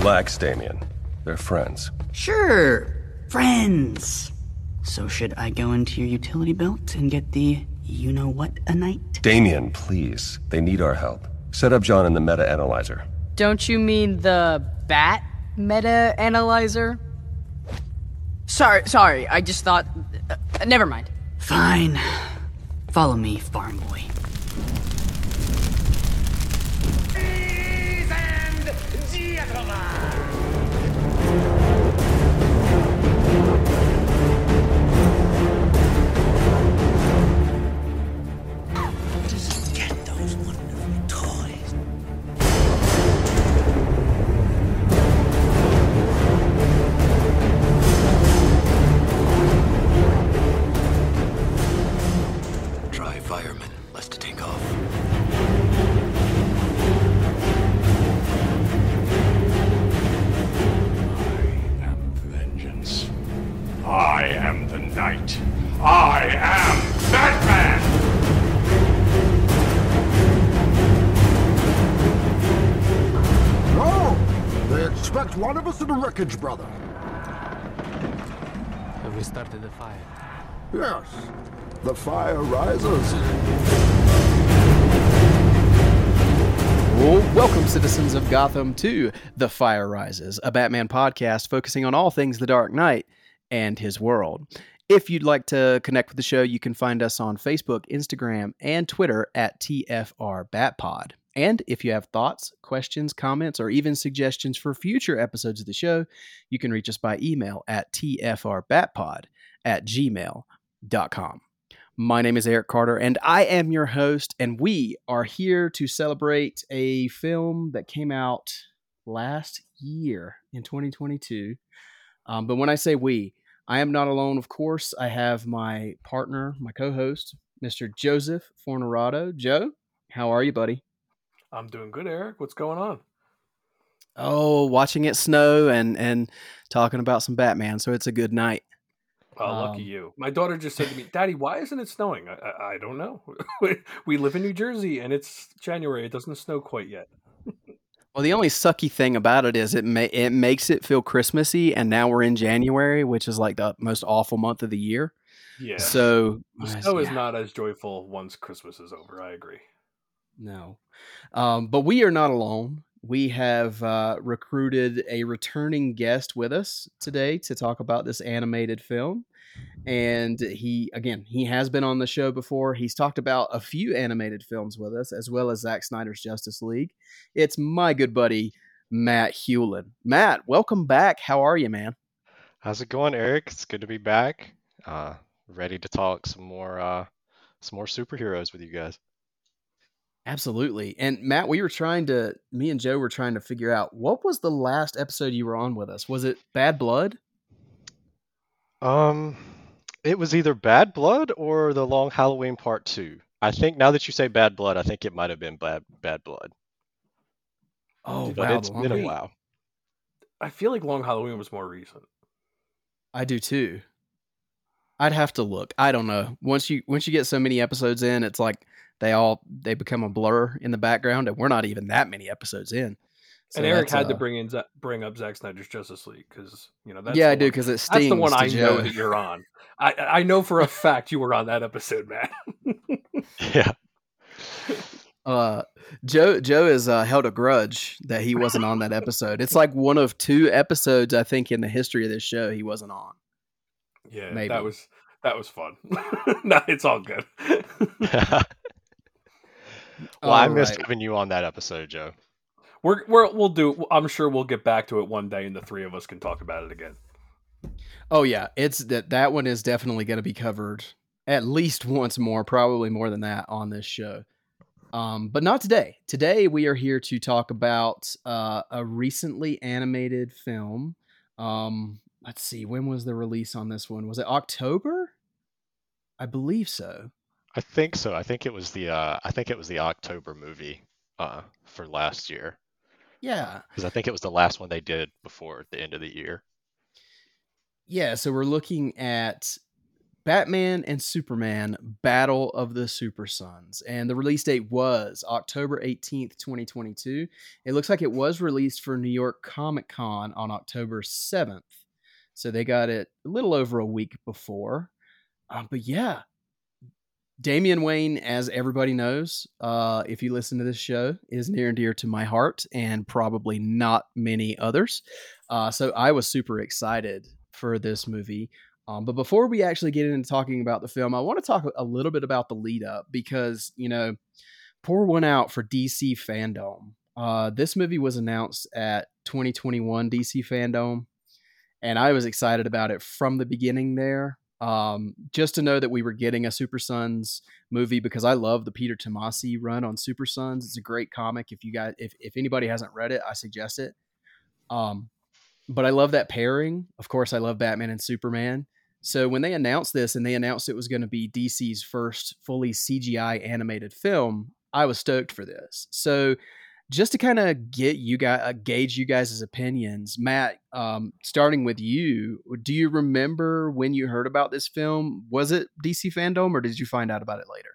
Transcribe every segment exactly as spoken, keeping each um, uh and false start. Relax, Damian. They're friends. Sure, friends. So should I go into your utility belt and get the you-know-what-a-night? Damian, please. They need our help. Set up John in the meta-analyzer. Don't you mean the bat meta-analyzer? Sorry, sorry. I just thought... Uh, never mind. Fine. Follow me, farm boy. Ladies and gentlemen. One of us in the wreckage, brother. Have we started the fire? Yes. The fire rises. Well, welcome, citizens of Gotham, to The Fire Rises, a Batman podcast focusing on all things The Dark Knight and his world. If you'd like to connect with the show, you can find us on Facebook, Instagram, and Twitter at T F R Bat Pod. And if you have thoughts, questions, comments, or even suggestions for future episodes of the show, you can reach us by email at T F R Bat Pod at gmail dot com. My name is Eric Carter, and I am your host, and we are here to celebrate a film that came out last year in twenty twenty-two. Um, but when I say we, I am not alone, of course. I have my partner, my co-host, Mister Joseph Fornerado. Joe, how are you, buddy? I'm doing good, Eric. What's going on? Oh, watching it snow and, and talking about some Batman. So it's a good night. Oh, um, lucky you. My daughter just said to me, Daddy, why isn't it snowing? I, I, I don't know. We live in New Jersey and it's January. It doesn't snow quite yet. Well, the only sucky thing about it is it may, it makes it feel Christmassy. And now we're in January, which is like the most awful month of the year. Yeah. So the snow is yeah. not as joyful once Christmas is over. I agree. No. Um, but we are not alone. We have uh, recruited a returning guest with us today to talk about this animated film. And he, again, he has been on the show before. He's talked about a few animated films with us, as well as Zack Snyder's Justice League. It's my good buddy, Matt Hewlin. Matt, welcome back. How are you, man? How's it going, Eric? It's good to be back. Uh, ready to talk some more, uh, some more superheroes with you guys. Absolutely. And Matt, we were trying to, me and Joe were trying to figure out, what was the last episode you were on with us? Was it Bad Blood? Um, it was either Bad Blood or The Long Halloween Part two. I think now that you say Bad Blood, I think it might have been Bad, Bad Blood. Oh, but wow. It's been a while. I feel like Long Halloween was more recent. I do too. I'd have to look. I don't know. Once you, once you get so many episodes in, it's like, They all they become a blur in the background, and we're not even that many episodes in. So and Eric had uh, to bring in bring up Zack Snyder's Justice League because you know that's yeah I do because it stings. That's the one I know that you're on. I I know for a fact you were on that episode, Matt. yeah. Uh, Joe Joe has uh, held a grudge that he wasn't on that episode. It's like one of two episodes I think in the history of this show he wasn't on. Yeah, Maybe. that was that was fun. No, it's all good. Well, All I missed right. having you on that episode, Joe. We're, we're, we'll do. I'm sure we'll get back to it one day, and the three of us can talk about it again. Oh yeah, it's that that one is definitely going to be covered at least once more, probably more than that on this show. Um, but not today. Today we are here to talk about uh, a recently animated film. Um, let's see, when was the release on this one? Was it October? I believe so. I think so. I think it was the uh, I think it was the October movie uh, for last year. Yeah, because I think it was the last one they did before the end of the year. Yeah, so we're looking at Batman and Superman Battle of the Super Sons, and the release date was October eighteenth, twenty twenty-two. It looks like it was released for New York Comic Con on October seventh. So they got it a little over a week before. Uh, but yeah, Damian Wayne, as everybody knows, uh, if you listen to this show, is near and dear to my heart and probably not many others. Uh, so I was super excited for this movie. Um, but before we actually get into talking about the film, I want to talk a little bit about the lead up because, you know, pour one out for D C Fandom. Uh, this movie was announced at twenty twenty-one D C Fandom, and I was excited about it from the beginning there. Um, just to know that we were getting a Super Sons movie, because I love the Peter Tomasi run on Super Sons. It's a great comic. If you guys, if, if anybody hasn't read it, I suggest it. Um, but I love that pairing. Of course, I love Batman and Superman. So when they announced this and they announced it was going to be D C's first fully C G I animated film, I was stoked for this. So just to kind of get you guys, uh, gauge you guys' opinions, Matt, um, starting with you, do you remember when you heard about this film? Was it D C Fandom or did you find out about it later?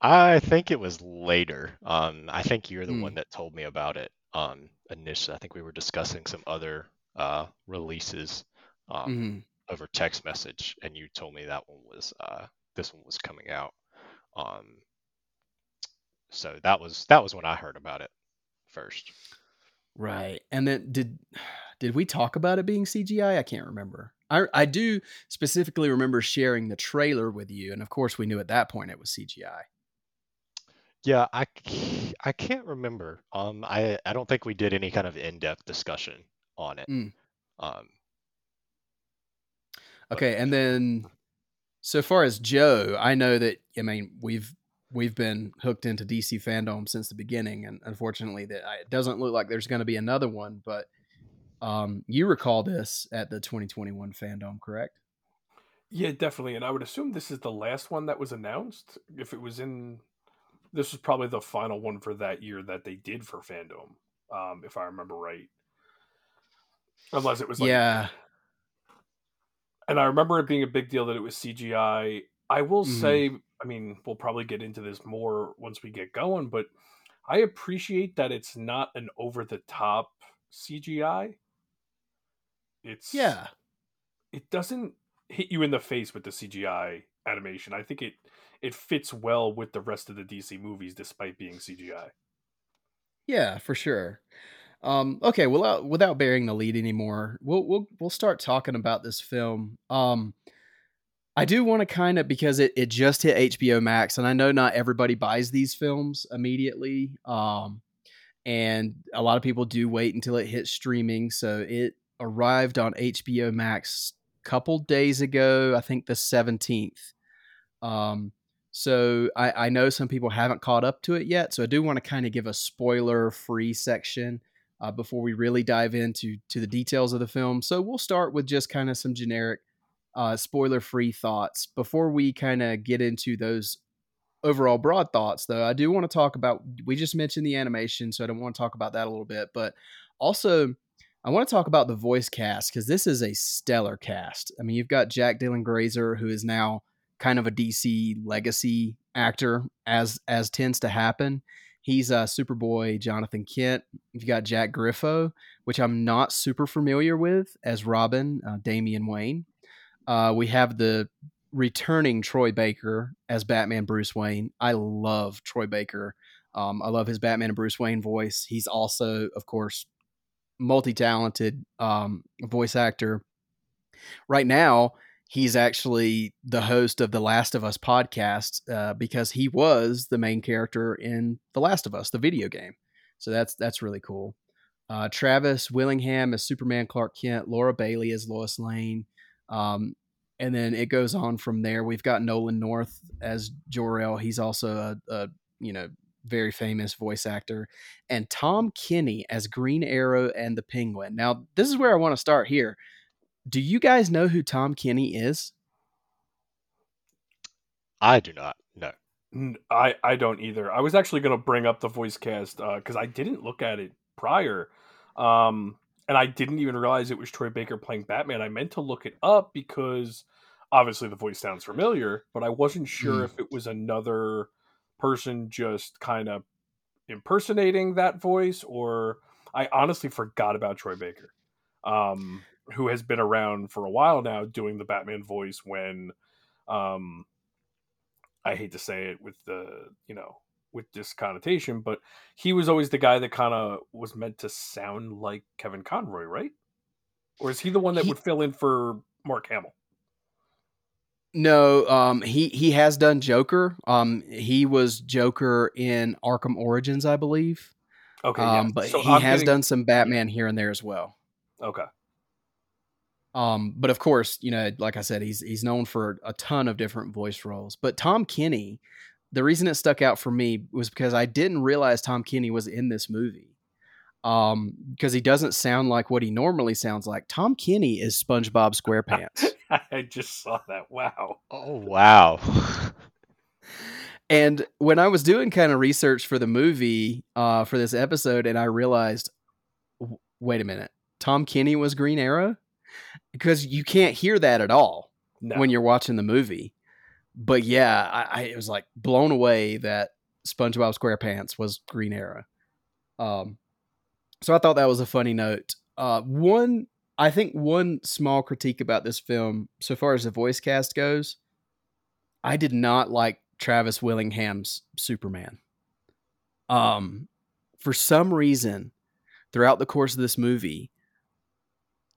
I think it was later. Um, I think you're the mm. one that told me about it. Um, initially, I think we were discussing some other uh, releases um, mm-hmm. over text message, and you told me that one was uh, this one was coming out. Um, so that was that was when I heard about it first. Right, and then did did we talk about it being C G I? I can't remember. I I do specifically remember sharing the trailer with you, and of course, we knew at that point it was C G I. Yeah, I, I can't remember. Um, I, I don't think we did any kind of in-depth discussion on it. Mm. Um, okay, but, and then so far as Joe, I know that I mean we've we've been hooked into D C Fandom since the beginning, and unfortunately, that I, it doesn't look like there's going to be another one. But um, you recall this at the twenty twenty-one Fandom, correct? Yeah, definitely. And I would assume this is the last one that was announced. If it was in. This was probably the final one for that year that they did for Fandom, um, if I remember right. Unless it was like... Yeah. And I remember it being a big deal that it was C G I. I will mm. say, I mean, we'll probably get into this more once we get going, but I appreciate that it's not an over-the-top C G I. It's... Yeah. It doesn't hit you in the face with the C G I animation. I think it... It fits well with the rest of the D C movies, despite being C G I. Yeah, for sure. Um, okay, well, uh, without bearing the lead anymore, we'll we'll we'll start talking about this film. Um, I do want to kind of because it it just hit H B O Max, and I know not everybody buys these films immediately, um, and a lot of people do wait until it hits streaming. So it arrived on H B O Max a couple days ago, I think the seventeenth. Um, So I, I know some people haven't caught up to it yet, so I do want to kind of give a spoiler-free section uh, before we really dive into to the details of the film. So we'll start with just kind of some generic uh, spoiler-free thoughts. Before we kind of get into those overall broad thoughts, though, I do want to talk about, we just mentioned the animation, so I don't want to talk about that a little bit, but also I want to talk about the voice cast, because this is a stellar cast. I mean, you've got Jack Dylan Grazer, who is now kind of a D C legacy actor, as as tends to happen. He's a uh, Superboy, Jonathan Kent. You've got Jack Griffo, which I'm not super familiar with, as Robin, uh, Damian Wayne. Uh, we have the returning Troy Baker as Batman Bruce Wayne. I love Troy Baker. Um, I love his Batman and Bruce Wayne voice. He's also, of course, multi-talented um, voice actor. Right now, he's actually the host of the Last of Us podcast uh, because he was the main character in The Last of Us, the video game. So that's that's really cool. Uh, Travis Willingham as Superman Clark Kent, Laura Bailey as Lois Lane. Um, and then it goes on from there. We've got Nolan North as Jor-El. He's also a, a you know very famous voice actor. And Tom Kenny as Green Arrow and the Penguin. Now, this is where I want to start here. Do you guys know who Tom Kenny is? I do not. No, I, I don't either. I was actually going to bring up the voice cast because uh, I didn't look at it prior. Um, and I didn't even realize it was Troy Baker playing Batman. I meant to look it up because obviously the voice sounds familiar, but I wasn't sure mm. if it was another person just kind of impersonating that voice, or I honestly forgot about Troy Baker, um, who has been around for a while now doing the Batman voice when, um, I hate to say it with the, you know, with this connotation, but he was always the guy that kind of was meant to sound like Kevin Conroy, right? Or is he the one that he... would fill in for Mark Hamill? No, um, he, he has done Joker. Um, he was Joker in Arkham Origins, I believe. Okay, yeah. um, but so he I'm has getting... done some Batman here and there as well. Okay. Um, but of course, you know, like I said, he's he's known for a ton of different voice roles. But Tom Kenny, the reason it stuck out for me was because I didn't realize Tom Kenny was in this movie, um, because he doesn't sound like what he normally sounds like. Tom Kenny is SpongeBob SquarePants. I just saw that. Wow. Oh, wow. And when I was doing kind of research for the movie, uh, for this episode, and I realized, w- wait a minute, Tom Kenny was Green Arrow? Because you can't hear that at all no. when you're watching the movie. But yeah, I, I it was like blown away that SpongeBob SquarePants was Green Arrow. Um, so I thought that was a funny note. Uh, one, I think one small critique about this film, so far as the voice cast goes, I did not like Travis Willingham's Superman. Um, for some reason, throughout the course of this movie,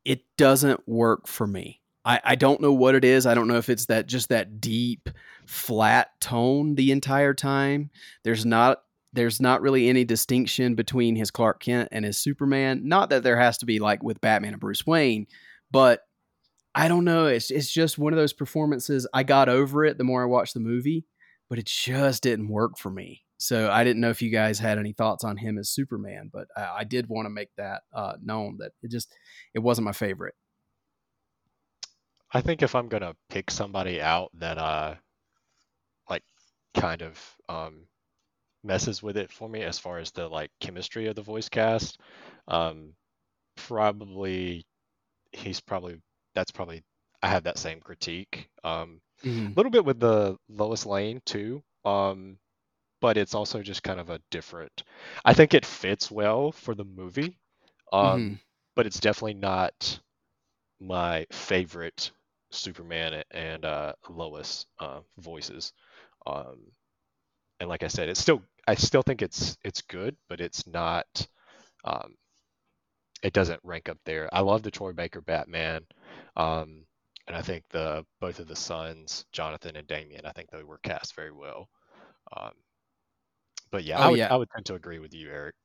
it doesn't work for me. I, I don't know what it is. I don't know if it's that just that deep, flat tone the entire time. There's not there's not really any distinction between his Clark Kent and his Superman. Not that there has to be like with Batman and Bruce Wayne, but I don't know. It's it's just one of those performances. I got over it the more I watched the movie, but it just didn't work for me. So I didn't know if you guys had any thoughts on him as Superman, but I, I did want to make that uh, known that it just, it wasn't my favorite. I think if I'm going to pick somebody out that, uh, like kind of um, messes with it for me as far as the like chemistry of the voice cast, um, probably he's probably, that's probably, I have that same critique. Um, mm-hmm. A little bit with the Lois Lane too. Um, But it's also just kind of a different. I think it fits well for the movie, um, mm-hmm. but it's definitely not my favorite Superman and uh, Lois uh, voices. Um, and like I said, it's still. I still think it's it's good, but it's not. Um, it doesn't rank up there. I love the Troy Baker Batman, um, and I think the both of the sons, Jonathan and Damian, I think they were cast very well. Um, But yeah, oh, I would, yeah, I would tend to agree with you, Eric.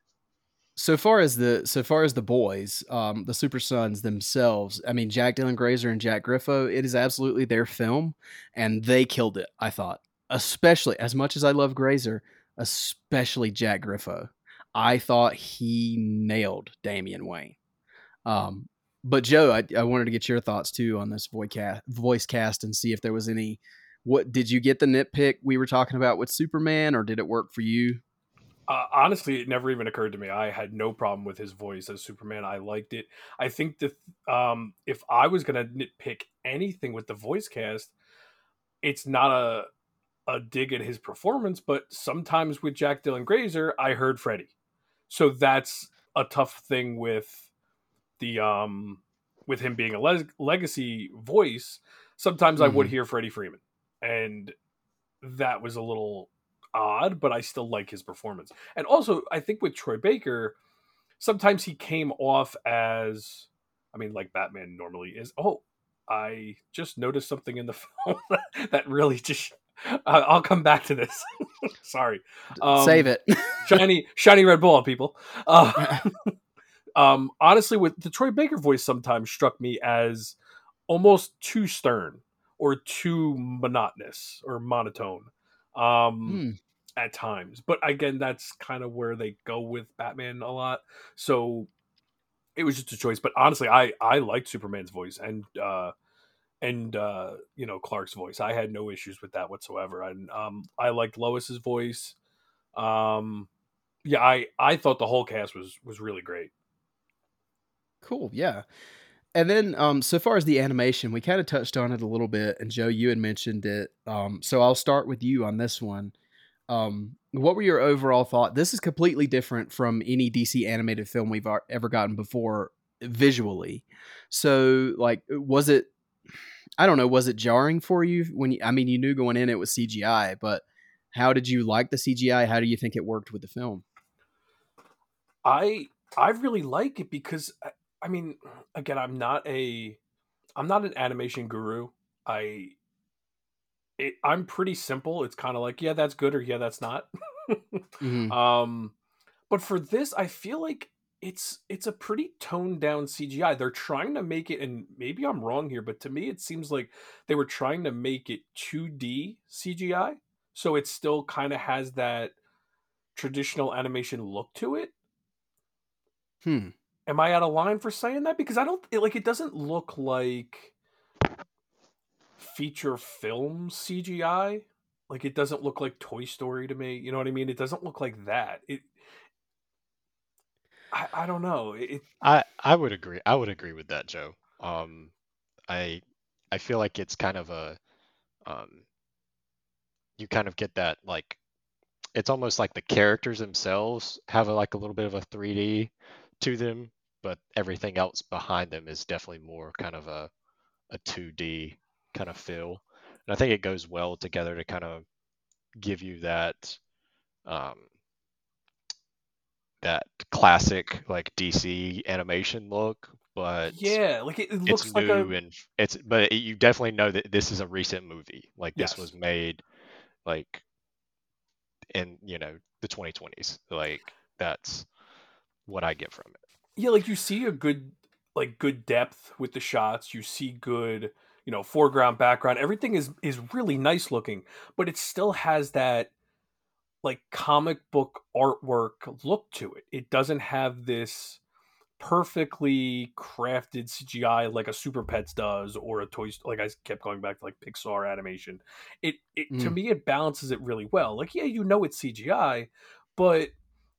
So far as the so far as the boys, um, the Super Sons themselves, I mean, Jack Dylan Grazer and Jack Griffo, it is absolutely their film, and they killed it. I thought, especially as much as I love Grazer, especially Jack Griffo, I thought he nailed Damian Wayne. Um, but Joe, I, I wanted to get your thoughts too on this voice cast, voice cast, and see if there was any. What did you get the nitpick we were talking about with Superman, or did it work for you? Uh, honestly, it never even occurred to me. I had no problem with his voice as Superman. I liked it. I think that um, if I was going to nitpick anything with the voice cast, it's not a a dig at his performance, but sometimes with Jack Dylan Grazer, I heard Freddy. So that's a tough thing with the um, with him being a le- legacy voice. Sometimes mm-hmm. I would hear Freddie Freeman. And that was a little odd, but I still like his performance. And also, I think with Troy Baker, sometimes he came off as, I mean, like Batman normally is. Oh, I just noticed something in the film that really just, uh, I'll come back to this. Sorry. Um, Save it. shiny, shiny red ball, people. Uh, um, honestly, with the Troy Baker voice sometimes struck me as almost too stern. Or too monotonous or monotone um, hmm. at times. But again, that's kind of where they go with Batman a lot. So it was just a choice. But honestly, I, I liked Superman's voice and, uh, and uh, you know, Clark's voice. I had no issues with that whatsoever. And um, I liked Lois's voice. Um, yeah, I, I thought the whole cast was, was really great. Cool. Yeah. And then um, so far as the animation, we kind of touched on it a little bit, and Joe, you had mentioned it. Um, so I'll start with you on this one. Um, what were your overall thoughts? This is completely different from any D C animated film we've ever gotten before visually. So like, was it, I don't know, was it jarring for you when you, I mean, you knew going in it was C G I, but how did you like the C G I? How do you think it worked with the film? I, I really like it because I, I mean, again, I'm not a, I'm not an animation guru. I, it, I'm pretty simple. It's kind of like, yeah, that's good, or yeah, that's not. mm-hmm. Um, but for this, I feel like it's, it's a pretty toned down C G I. They're trying to make it, and maybe I'm wrong here, but to me, it seems like they were trying to make it two D C G I. So it still kind of has that traditional animation look to it. Hmm. Am I out of line for saying that? Because I don't it, like it doesn't look like feature film C G I. Like it doesn't look like Toy Story to me. You know what I mean? It doesn't look like that. It. I, I don't know. It. I, I would agree. I would agree with that, Joe. Um, I I feel like it's kind of a, um. You kind of get that like, it's almost like the characters themselves have a, like a little bit of a three D. To them, but everything else behind them is definitely more kind of a a two D kind of feel, and I think it goes well together to kind of give you that um that classic like D C animation look, but yeah, like it, it looks it's like new a... and it's but it, you definitely know that this is a recent movie, like yes. This was made like in, you know, the twenty twenties, like that's what I get from it. Yeah, like you see a good like good depth with the shots, you see good, you know, foreground, background, everything is is really nice looking, but it still has that like comic book artwork look to it. It doesn't have this perfectly crafted C G I like a Super Pets does, or a Toy Story, like I kept going back to like Pixar animation. It, it mm. to me it balances it really well. Like yeah, you know it's C G I, but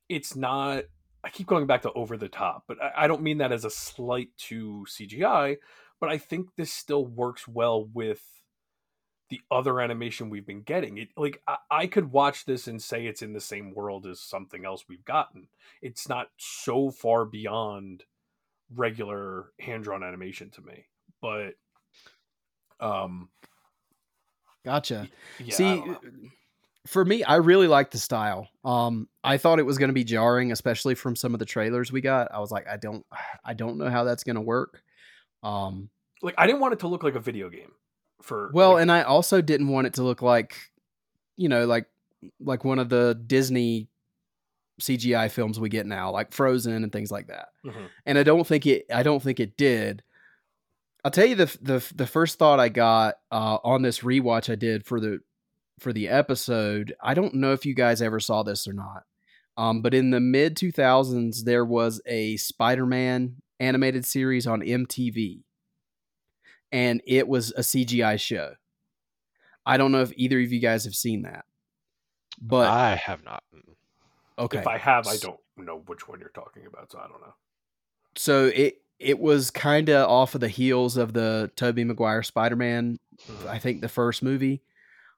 it's not, I keep going back to over the top, but I don't mean that as a slight to C G I, but I think this still works well with the other animation we've been getting. It like I, I could watch this and say it's in the same world as something else we've gotten. It's not so far beyond regular hand-drawn animation to me, but um, gotcha. Yeah, see, for me, I really like the style. Um, I thought it was going to be jarring, especially from some of the trailers we got. I was like, I don't, I don't know how that's going to work. Um, like I didn't want it to look like a video game for, well, like, and I also didn't want it to look like, you know, like, like one of the Disney C G I films we get now, like Frozen and things like that. Mm-hmm. And I don't think it, I don't think it did. I'll tell you the, the, the first thought I got, uh, on this rewatch I did for the, for the episode. I don't know if you guys ever saw this or not. Um, but in the mid two thousands, there was a Spider-Man animated series on M T V, and it was a C G I show. I don't know if either of you guys have seen that, but I have not. Okay. If I have, I don't know which one you're talking about, so I don't know. So it, it was kind of off of the heels of the Tobey Maguire Spider-Man. I think the first movie.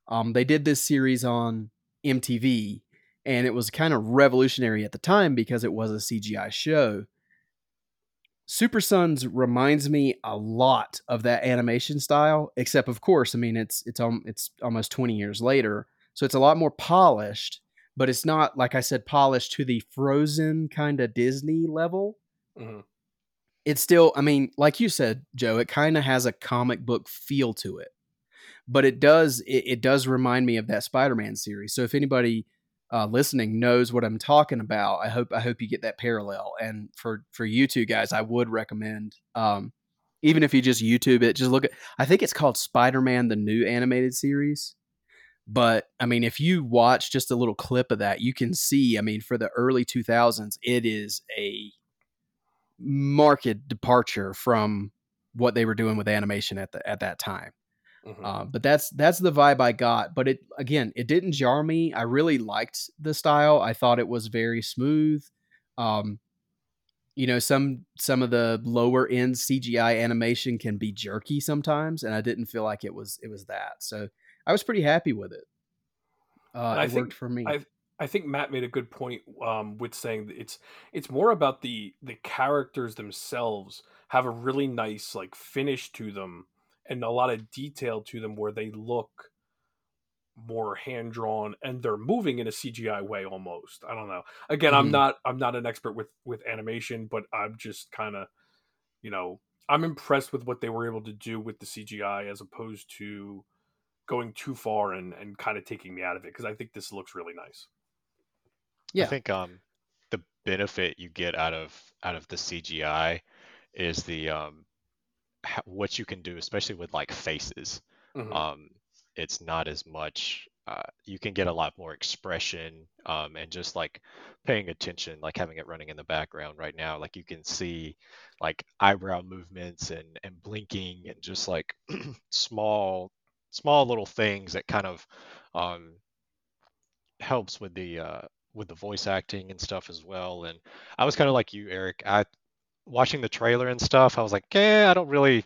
Um, they did this series on M T V, and it was kind of revolutionary at the time because it was a C G I show. Super Sons reminds me a lot of that animation style, except of course, I mean, it's, it's, um, it's almost twenty years later. So it's a lot more polished, but it's not, like I said, polished to the Frozen kind of Disney level. Mm-hmm. It's still, I mean, like you said, Joe, it kind of has a comic book feel to it. But it does it, it does remind me of that Spider-Man series. So if anybody uh, listening knows what I'm talking about, I hope I hope you get that parallel. And for, for you two guys, I would recommend, um, even if you just YouTube it, just look at, I think it's called Spider-Man, the New Animated Series. But I mean, if you watch just a little clip of that, you can see, I mean, for the early two thousands, it is a marked departure from what they were doing with animation at the, at that time. Mm-hmm. Uh, but that's that's the vibe I got. But it again, it didn't jar me. I really liked the style. I thought it was very smooth. Um, you know, some some of the lower end C G I animation can be jerky sometimes, and I didn't feel like it was it was that. So I was pretty happy with it. Uh, it think, worked for me. I've, I think Matt made a good point um, with saying that it's it's more about the the characters themselves have a really nice like finish to them and a lot of detail to them where they look more hand drawn and they're moving in a C G I way almost. I don't know. Again, mm-hmm. I'm not I'm not an expert with with animation, but I'm just kind of, you know, I'm impressed with what they were able to do with the C G I as opposed to going too far and and kind of taking me out of it, because I think this looks really nice. Yeah. I think um, the benefit you get out of out of the C G I is the um, ha- what you can do, especially with like faces. Mm-hmm. Um, it's not as much. Uh, you can get a lot more expression um, and just like paying attention, like having it running in the background right now. Like you can see like eyebrow movements and and blinking and just like small small little things that kind of um, helps with the. Uh, with the voice acting and stuff as well. And I was kind of like you, Eric, I watching the trailer and stuff, I was like, yeah, I don't really,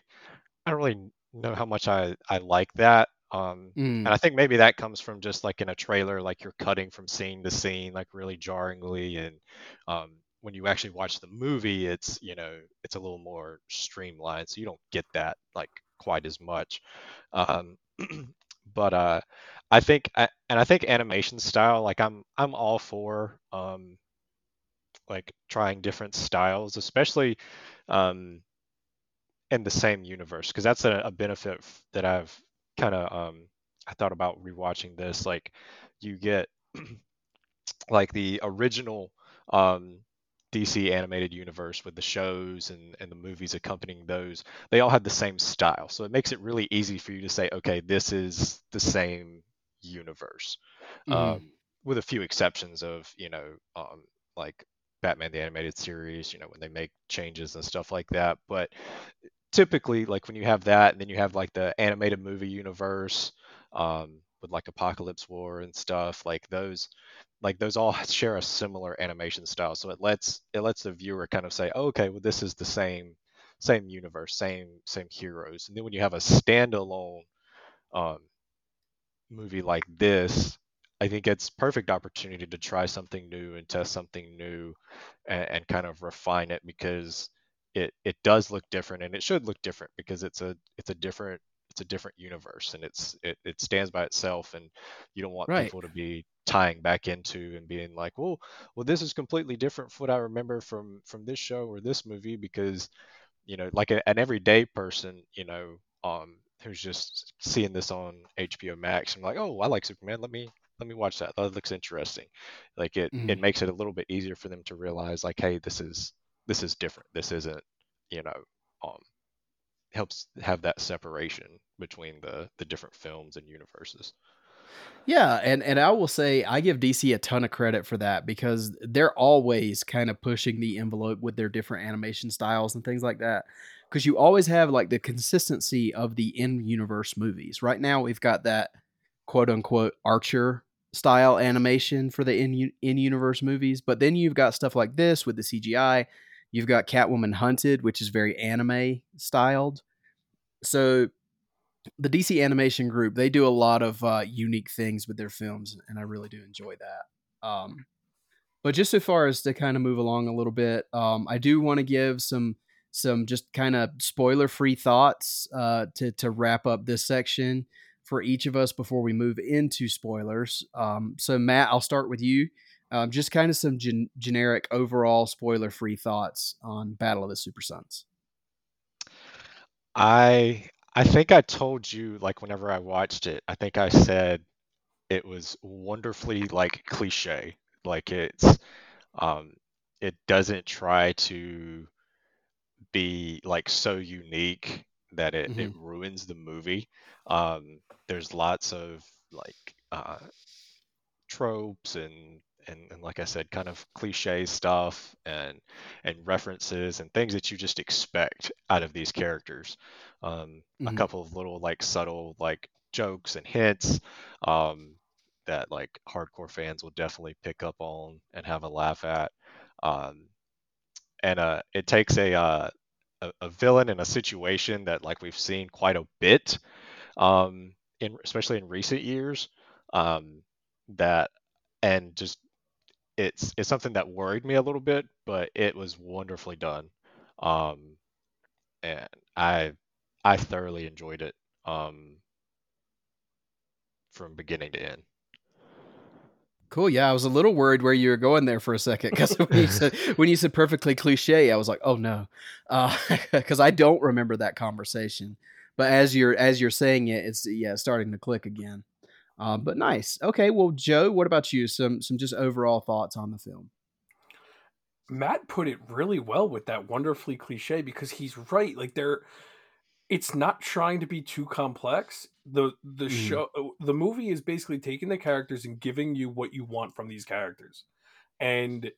I don't really know how much I, I like that. Um, mm. And I think maybe that comes from just like in a trailer, like you're cutting from scene to scene, like really jarringly. And um, when you actually watch the movie, it's, you know, it's a little more streamlined. So you don't get that like quite as much. Um, But uh, I think, and I think animation style, like I'm, I'm all for um, like trying different styles, especially um, in the same universe, because that's a, a benefit that I've kind of um, I thought about rewatching this. Like you get like the original um, D C animated universe with the shows and, and the movies accompanying those, they all had the same style. So it makes it really easy for you to say, okay, this is the same universe. Mm-hmm. Um, with a few exceptions of, you know, um, like Batman the Animated Series, you know, when they make changes and stuff like that. But typically, like when you have that, and then you have like the animated movie universe, um, with like Apocalypse War and stuff, like those like those all share a similar animation style, so it lets it lets the viewer kind of say, oh, okay, well this is the same same universe, same same heroes. And then when you have a standalone um movie like this, I think it's perfect opportunity to try something new and test something new and, and kind of refine it, because it it does look different, and it should look different, because it's a it's a different it's a different universe, and it's, it, it stands by itself, and you don't want right. people to be tying back into and being like, well, well, this is completely different from what I remember from, from this show or this movie, because, you know, like a, an everyday person, you know, um, who's just seeing this on H B O Max and like, oh, I like Superman. Let me, let me watch that. That looks interesting. Like it, mm-hmm. it makes it a little bit easier for them to realize like, hey, this is, this is different. This isn't, you know, um, helps have that separation between the the different films and universes. Yeah, and and I will say I give D C a ton of credit for that, because they're always kind of pushing the envelope with their different animation styles and things like that, because you always have like the consistency of the in-universe movies. Right now we've got that quote-unquote Archer style animation for the in in-universe movies, but then you've got stuff like this with the C G I. You've got Catwoman Hunted, which is very anime styled. So the D C animation group, they do a lot of uh, unique things with their films, and I really do enjoy that. Um, but just so far as to kind of move along a little bit, um, I do want to give some some just kind of spoiler-free thoughts uh, to, to wrap up this section for each of us before we move into spoilers. Um, so Matt, I'll start with you. Um, just kind of some gen- generic overall spoiler-free thoughts on Battle of the Super Sons. I I think I told you, like, whenever I watched it, I think I said it was wonderfully, like, cliche. Like, it's um, it doesn't try to be, like, so unique that it, mm-hmm. it ruins the movie. Um, there's lots of, like, uh, tropes and And, and like I said, kind of cliche stuff and and references and things that you just expect out of these characters. Um, mm-hmm. A couple of little like subtle like jokes and hints um, that like hardcore fans will definitely pick up on and have a laugh at. Um, and uh, it takes a, uh, a a villain in a situation that like we've seen quite a bit, um, in especially in recent years, um, that and just it's it's something that worried me a little bit, but it was wonderfully done, um, and I I thoroughly enjoyed it, um, from beginning to end. Cool. Yeah, I was a little worried where you were going there for a second, because when, when you said perfectly cliche, I was like, oh no, because uh, I don't remember that conversation. But as you're as you're saying it, it's yeah starting to click again. Uh, but nice. Okay. Well, Joe, what about you? Some some just overall thoughts on the film. Matt put it really well with that wonderfully cliche, because he's right. Like they're, it's not trying to be too complex. The the mm. show the movie is basically taking the characters and giving you what you want from these characters. And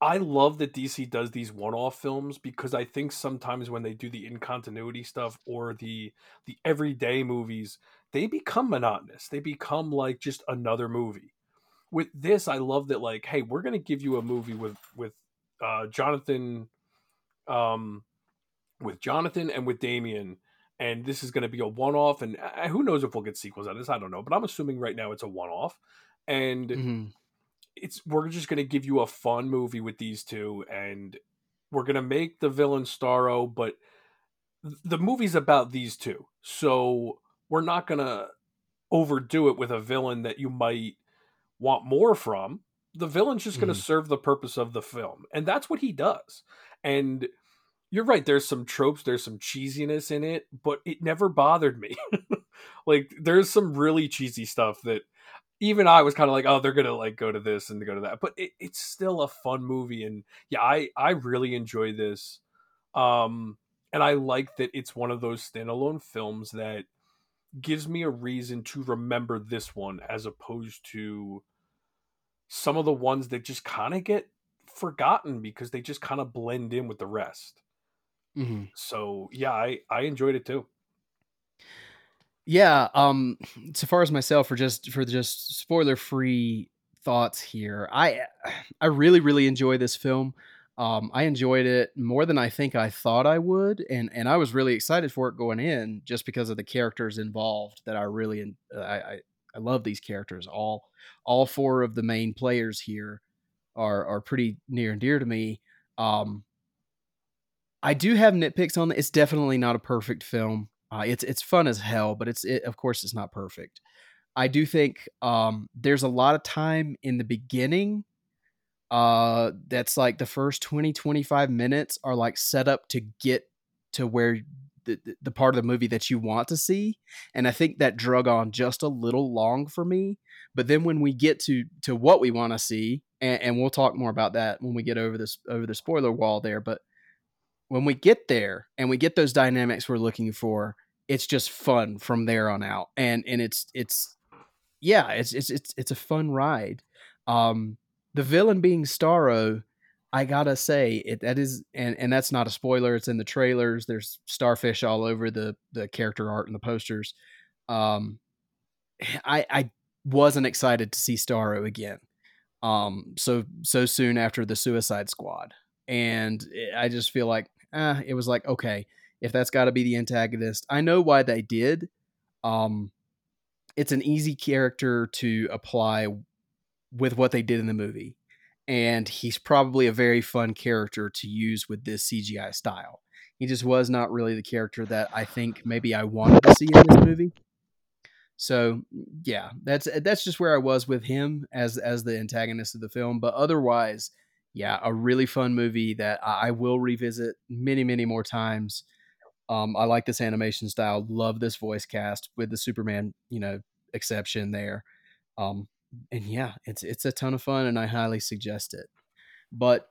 I love that D C does these one-off films, because I think sometimes when they do the in-continuity stuff or the the everyday movies, they become monotonous. They become like just another movie. With this, I love that like, hey, we're going to give you a movie with with uh, Jonathan um with Jonathan and with Damian. And this is going to be a one-off, and who knows if we'll get sequels out of this? I don't know, but I'm assuming right now it's a one-off, and mm-hmm. it's we're just going to give you a fun movie with these two, and we're going to make the villain Starro, but the movie's about these two, so we're not going to overdo it with a villain that you might want more from. The villain's just mm-hmm. going to serve the purpose of the film, and that's what he does, and you're right. There's some tropes. There's some cheesiness in it, but it never bothered me. Like there's some really cheesy stuff that even I was kind of like, oh, they're going to like go to this and go to that, but it, it's still a fun movie. And yeah, I, I really enjoy this. Um, and I like that it's one of those standalone films that gives me a reason to remember this one, as opposed to some of the ones that just kind of get forgotten because they just kind of blend in with the rest. Mm-hmm. So yeah, I, I enjoyed it too. Yeah. Um, so far as myself, for just, for just spoiler free thoughts here, I, I really, really enjoy this film. Um, I enjoyed it more than I think I thought I would. And, and I was really excited for it going in, just because of the characters involved that I really, uh, I, I love these characters. All, all four of the main players here are, are pretty near and dear to me. Um, I do have nitpicks on it. It's definitely not a perfect film. Uh, it's it's fun as hell, but it's it, of course it's not perfect. I do think um, there's a lot of time in the beginning uh, that's like the first twenty, twenty-five minutes are like set up to get to where the, the part of the movie that you want to see. And I think that drug on just a little long for me. But then when we get to to what we want to see, and, and we'll talk more about that when we get over this over the spoiler wall there, but when we get there and we get those dynamics we're looking for, it's just fun from there on out. And, and it's, it's, yeah, it's, it's, it's, it's a fun ride. Um, the villain being Starro, I gotta say it, that is, and, and that's not a spoiler. It's in the trailers. There's starfish all over the, the character art and the posters. Um, I, I wasn't excited to see Starro again. Um, so, so soon after the Suicide Squad. And it, I just feel like, Uh, it was like, okay, if that's got to be the antagonist, I know why they did. Um, it's an easy character to apply with what they did in the movie. And he's probably a very fun character to use with this C G I style. He just was not really the character that I think maybe I wanted to see in this movie. So yeah, that's, that's just where I was with him as, as the antagonist of the film. But otherwise, yeah, a really fun movie that I will revisit many, many more times. Um, I like this animation style. Love this voice cast with the Superman, you know, exception there. Um, and yeah, it's it's a ton of fun, and I highly suggest it. But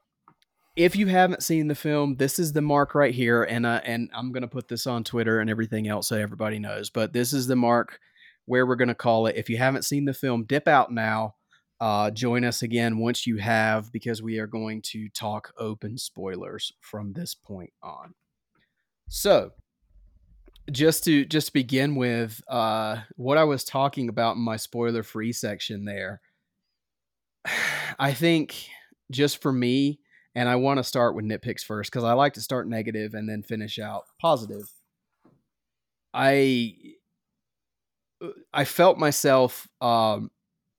if you haven't seen the film, this is the mark right here, and uh, and I'm gonna put this on Twitter and everything else so everybody knows. But this is the mark where we're gonna call it. If you haven't seen the film, dip out now. Uh, join us again once you have, because we are going to talk open spoilers from this point on. So just to just to begin with, uh, what I was talking about in my spoiler free section there, I think just for me, And I want to start with nitpicks first, because I like to start negative and then finish out positive. I I felt myself um,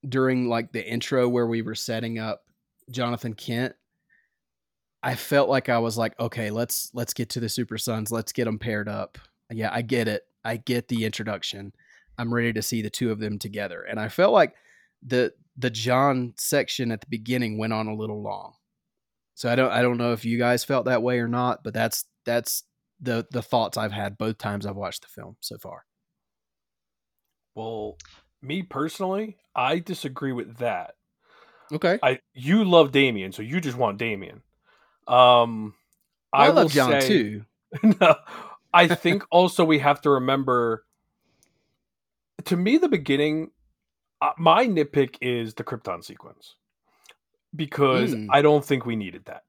during like the intro where we were setting up Jonathan Kent. I felt like I was like, okay, let's let's get to the Super Sons. Let's get them paired up. Yeah, I get it. I get the introduction. I'm ready to see the two of them together. And I felt like the the John section at the beginning went on a little long. So I don't I don't know if you guys felt that way or not, but that's that's the the thoughts I've had both times I've watched the film so far. Well, me personally, I disagree with that. Okay. I you love Damian, so you just want Damian. Um well, I, I love John say, too. No, I think also we have to remember, to me, the beginning, uh, my nitpick is the Krypton sequence, because mm. I don't think we needed that.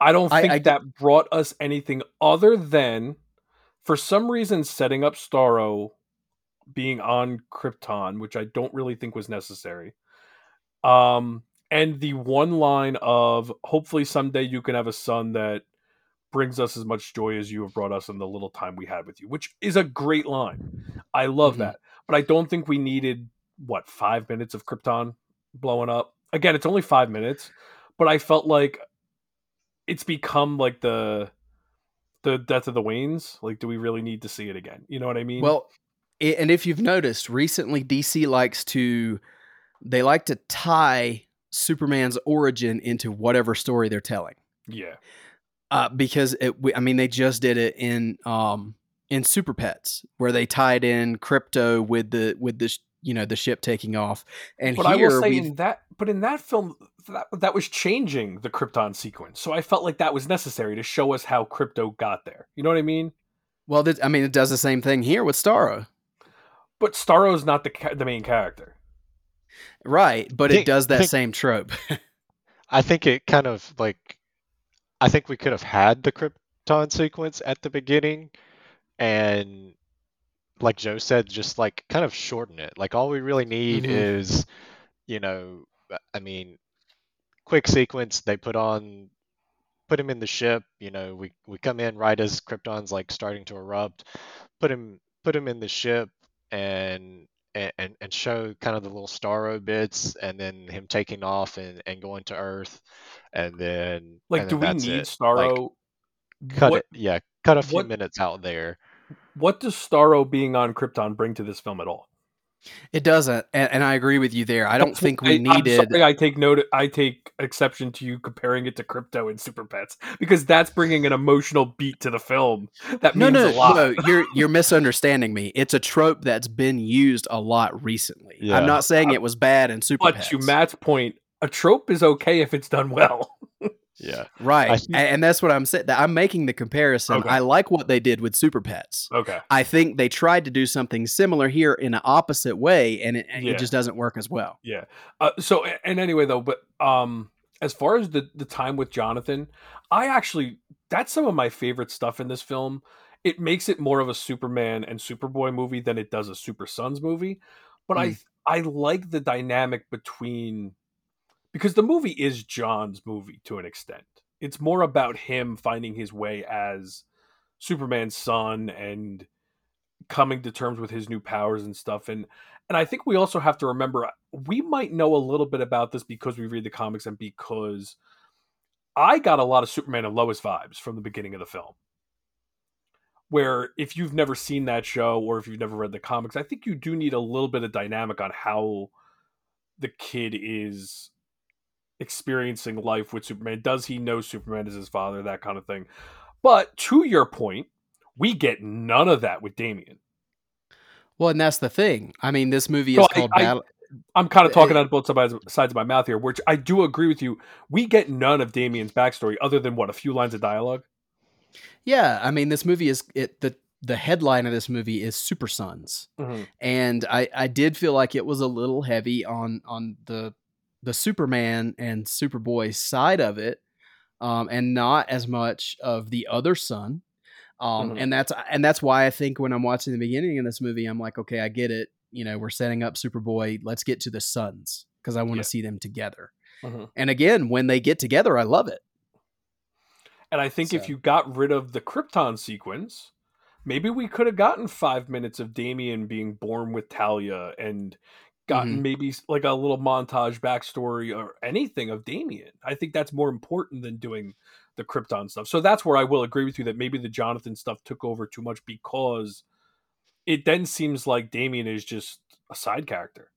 I don't think I, I, that brought us anything other than, for some reason, setting up Starro being on Krypton, which I don't really think was necessary. Um, and the one line of, hopefully someday you can have a son that brings us as much joy as you have brought us in the little time we had with you, which is a great line. I love mm-hmm. that, but I don't think we needed what five minutes of Krypton blowing up. Again, it's only five minutes, but I felt like it's become like the the death of the Waynes. Like, do we really need to see it again? You know what I mean? Well, and if you've noticed recently, D C likes to they like to tie Superman's origin into whatever story they're telling. Yeah. Uh, because it, I mean, they just did it in um, in Super Pets, where they tied in Crypto with the with the you know the ship taking off. And but here I will say in that, but in that film, that that was changing the Krypton sequence, so I felt like that was necessary to show us how Crypto got there. You know what I mean? Well, this, I mean, it does the same thing here with Starro, but Starro's not the the main character, right? But think, it does that think, same trope. I think it kind of like. I think we could have had the Krypton sequence at the beginning and, like Joe said, just like kind of shorten it. Like, all we really need mm-hmm. is, you know, I mean, quick sequence. They put on, put him in the ship. You know, we, we come in right as Krypton's like starting to erupt, put him, put him in the ship and, and, and show kind of the little Starro bits, and then him taking off and, and going to Earth, and then like, and then do we need it. Starro? Like, cut what, it, yeah, cut a few what, minutes out there. What does Starro being on Krypton bring to this film at all? It doesn't, and, and I agree with you there. I don't That's, think we I, needed. I'm sorry, I take note. I take exception to you comparing it to Crypto and Super Pets, because that's bringing an emotional beat to the film. That means no, no, a lot. No, you're you're misunderstanding me. It's a trope that's been used a lot recently. Yeah. I'm not saying it was bad in Super but Pets. But to Matt's point, a trope is okay if it's done well. Yeah, right, I, and that's what I'm saying. I'm making the comparison. Okay. I like what they did with Super Pets. Okay, I think they tried to do something similar here in an opposite way, and it, and yeah. it just doesn't work as well. Yeah. Uh, so, and anyway, though, but um, as far as the the time with Jonathan, I actually that's some of my favorite stuff in this film. It makes it more of a Superman and Superboy movie than it does a Super Sons movie. But mm. I I like the dynamic between. Because the movie is John's movie to an extent. It's more about him finding his way as Superman's son and coming to terms with his new powers and stuff. And and I think we also have to remember, we might know a little bit about this because we read the comics and because I got a lot of Superman and Lois vibes from the beginning of the film. Where if you've never seen that show or if you've never read the comics, I think you do need a little bit of dynamic on how the kid is experiencing life with Superman. Does he know Superman is his father? That kind of thing. But to your point, we get none of that with Damian. Well, and that's the thing. I mean, this movie is so called I, Battle. I, I'm kind of talking it, out of both sides of my mouth here, which I do agree with you. We get none of Damian's backstory other than what, a few lines of dialogue. Yeah. I mean, this movie is it, the, the headline of this movie is Super Sons. Mm-hmm. And I, I did feel like it was a little heavy on, on the, the Superman and Superboy side of it, um, and not as much of the other son. Um, mm-hmm. And that's, and that's why I think when I'm watching the beginning of this movie, I'm like, okay, I get it. You know, we're setting up Superboy. Let's get to the sons. Cause I want to yeah. see them together. Mm-hmm. And again, when they get together, I love it. And I think so. If you got rid of the Krypton sequence, maybe we could have gotten five minutes of Damian being born with Talia and gotten mm-hmm. maybe like a little montage backstory or anything of Damian. I think that's more important than doing the Krypton stuff. So that's where I will agree with you that maybe the Jonathan stuff took over too much, because it then seems like Damian is just a side character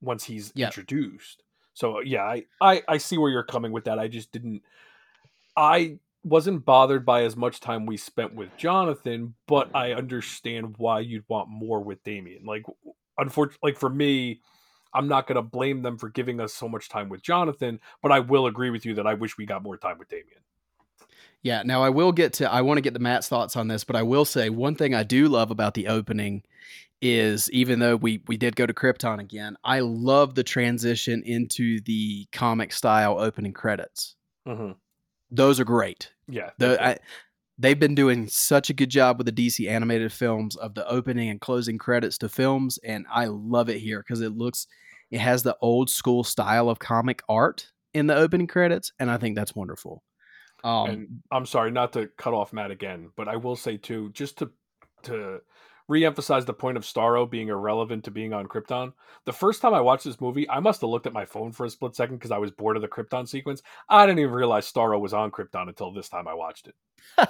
once he's yep. introduced. So yeah, I, I, I see where you're coming with that. I just didn't, I wasn't bothered by as much time we spent with Jonathan, but I understand why you'd want more with Damian. Like, unfortunately, like for me, I'm not going to blame them for giving us so much time with Jonathan, but I will agree with you that I wish we got more time with Damian. Yeah. Now I will get to, I want to get to Matt's thoughts on this, but I will say one thing I do love about the opening is, even though we, we did go to Krypton again, I love the transition into the comic style opening credits. Mm-hmm. Those are great. Yeah. The, I, they've been doing such a good job with the D C animated films of the opening and closing credits to films. And I love it here because it looks, it has the old school style of comic art in the opening credits. And I think that's wonderful. Um, and I'm sorry not to cut off Matt again, but I will say too, just to to reemphasize the point of Starro being irrelevant to being on Krypton. The first time I watched this movie, I must have looked at my phone for a split second because I was bored of the Krypton sequence. I didn't even realize Starro was on Krypton until this time I watched it.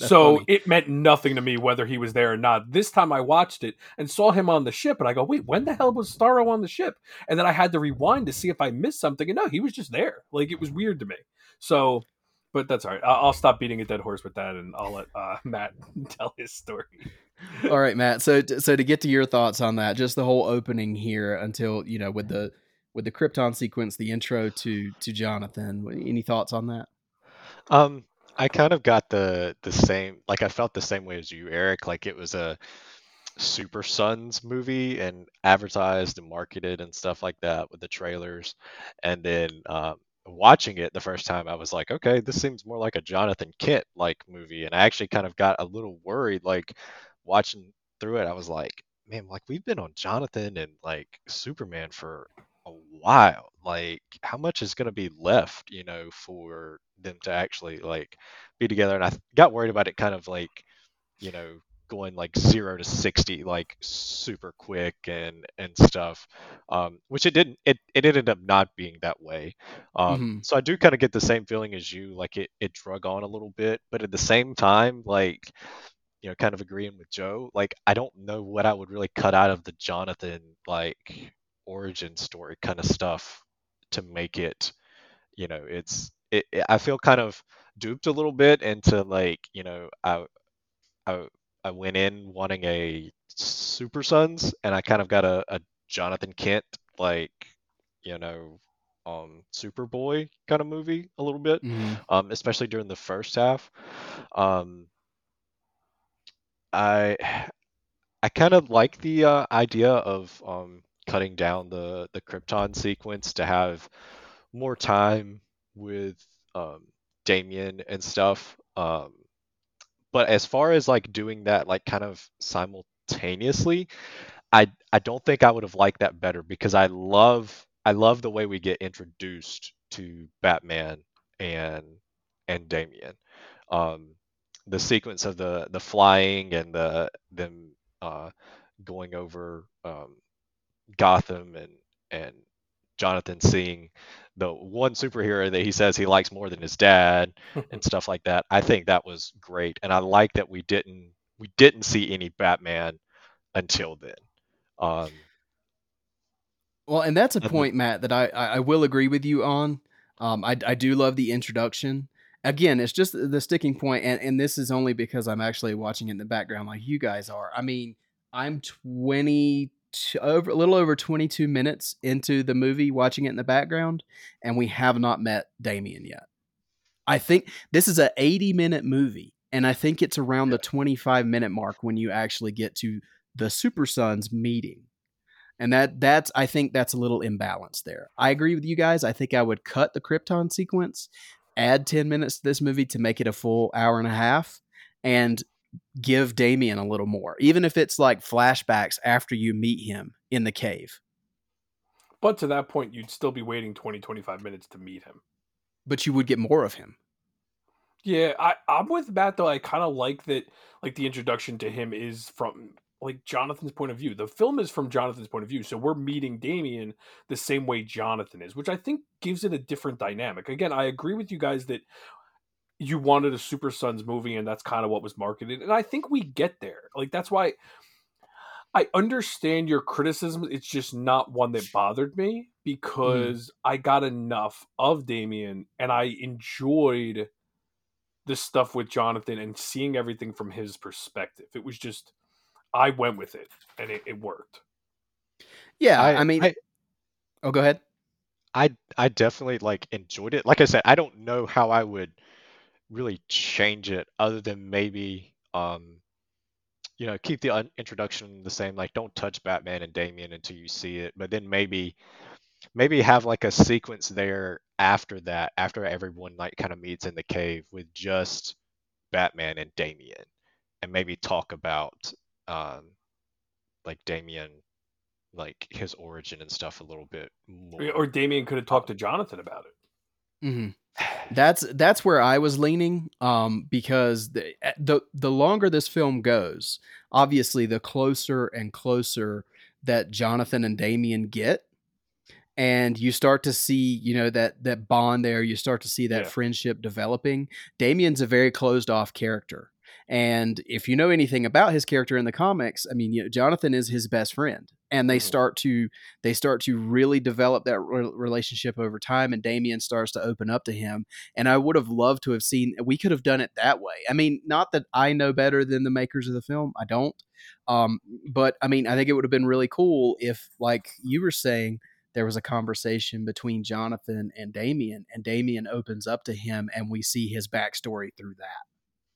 So funny. It meant nothing to me whether he was there or not. This time I watched it and saw him on the ship, and I go, wait, when the hell was Starro on the ship? And then I had to rewind to see if I missed something, and no, he was just there. Like, it was weird to me. So... But that's all right. I'll stop beating a dead horse with that, and I'll let uh, Matt tell his story. All right, Matt. So, so to get to your thoughts on that, just the whole opening here until, you know, with the with the Krypton sequence, the intro to to Jonathan. Any thoughts on that? Um, I kind of got the the same. Like, I felt the same way as you, Eric. Like, it was a Super Sons movie, and advertised and marketed and stuff like that with the trailers, and then. Um, watching it the first time, I was like, okay, this seems more like a Jonathan Kent like movie, and I actually kind of got a little worried. Like, watching through it, I was like, man, like, we've been on Jonathan and like Superman for a while. Like, how much is going to be left, you know, for them to actually like be together? And I got worried about it kind of like, you know, going like zero to sixty like super quick and and stuff, um which it didn't. It, it ended up not being that way. um mm-hmm. So I do kind of get the same feeling as you. Like, it it drug on a little bit, but at the same time, like, you know, kind of agreeing with Joe, like, I don't know what I would really cut out of the Jonathan like origin story kind of stuff to make it, you know, it's it, it I feel kind of duped a little bit into, like, you know, I I I went in wanting a Super Sons, and I kind of got a, a Jonathan Kent, like, you know, um, Superboy kind of movie a little bit, mm-hmm. um, especially during the first half. Um, I I kind of like the uh, idea of um, cutting down the, the Krypton sequence to have more time with um, Damian and stuff. Um, But as far as like doing that, like, kind of simultaneously, I I don't think I would have liked that better, because I love I love the way we get introduced to Batman and and Damian. Um, the sequence of the the flying and the them uh, going over um, Gotham and and Jonathan seeing the one superhero that he says he likes more than his dad and stuff like that. I think that was great. And I like that we didn't, we didn't see any Batman until then. Um, well, and that's a point, Matt, that I, I will agree with you on. Um, I, I do love the introduction. Again, it's just the sticking point. And, and this is only because I'm actually watching it in the background like you guys are. I mean, I'm twenty over a little over twenty-two minutes into the movie, watching it in the background, and we have not met Damian yet. I think this is an eighty minute movie, and I think it's around yeah. the twenty-five minute mark when you actually get to the Super Sons meeting. And that that's, I think that's a little imbalanced there. I agree with you guys. I think I would cut the Krypton sequence, add ten minutes to this movie to make it a full hour and a half, and give Damian a little more, even if it's like flashbacks after you meet him in the cave. But to that point, you'd still be waiting twenty, twenty-five minutes to meet him. But you would get more of him. Yeah, I, I'm with Matt, though. I kind of like that, like, the introduction to him is from, like, Jonathan's point of view. The film is from Jonathan's point of view, so we're meeting Damian the same way Jonathan is, which I think gives it a different dynamic. Again, I agree with you guys that you wanted a Super Sons movie, and that's kind of what was marketed, and I think we get there. Like, that's why I understand your criticism. It's just not one that bothered me, because mm. I got enough of Damian, and I enjoyed the stuff with Jonathan and seeing everything from his perspective. It was just, I went with it, and it, it worked. Yeah, I, I mean, I, oh, go ahead. I I definitely like enjoyed it. Like I said, I don't know how I would really change it, other than maybe, um, you know, keep the un- introduction the same. Like, don't touch Batman and Damian until you see it. But then maybe, maybe have like a sequence there after that, after everyone like kind of meets in the cave, with just Batman and Damian, and maybe talk about um like Damian, like his origin and stuff a little bit more. Or Damian could have talked to Jonathan about it. Mm-hmm. That's that's where I was leaning, um because the, the the longer this film goes, obviously the closer and closer that Jonathan and Damian get. And you start to see, you know, that that bond there. You start to see that yeah. friendship developing. Damian's a very closed off character. And if you know anything about his character in the comics, I mean, you know, Jonathan is his best friend. And they start to they start to really develop that re- relationship over time. And Damian starts to open up to him. And I would have loved to have seen, we could have done it that way. I mean, not that I know better than the makers of the film. I don't. Um, but I mean, I think it would have been really cool if, like you were saying, there was a conversation between Jonathan and Damian, and Damian opens up to him, and we see his backstory through that.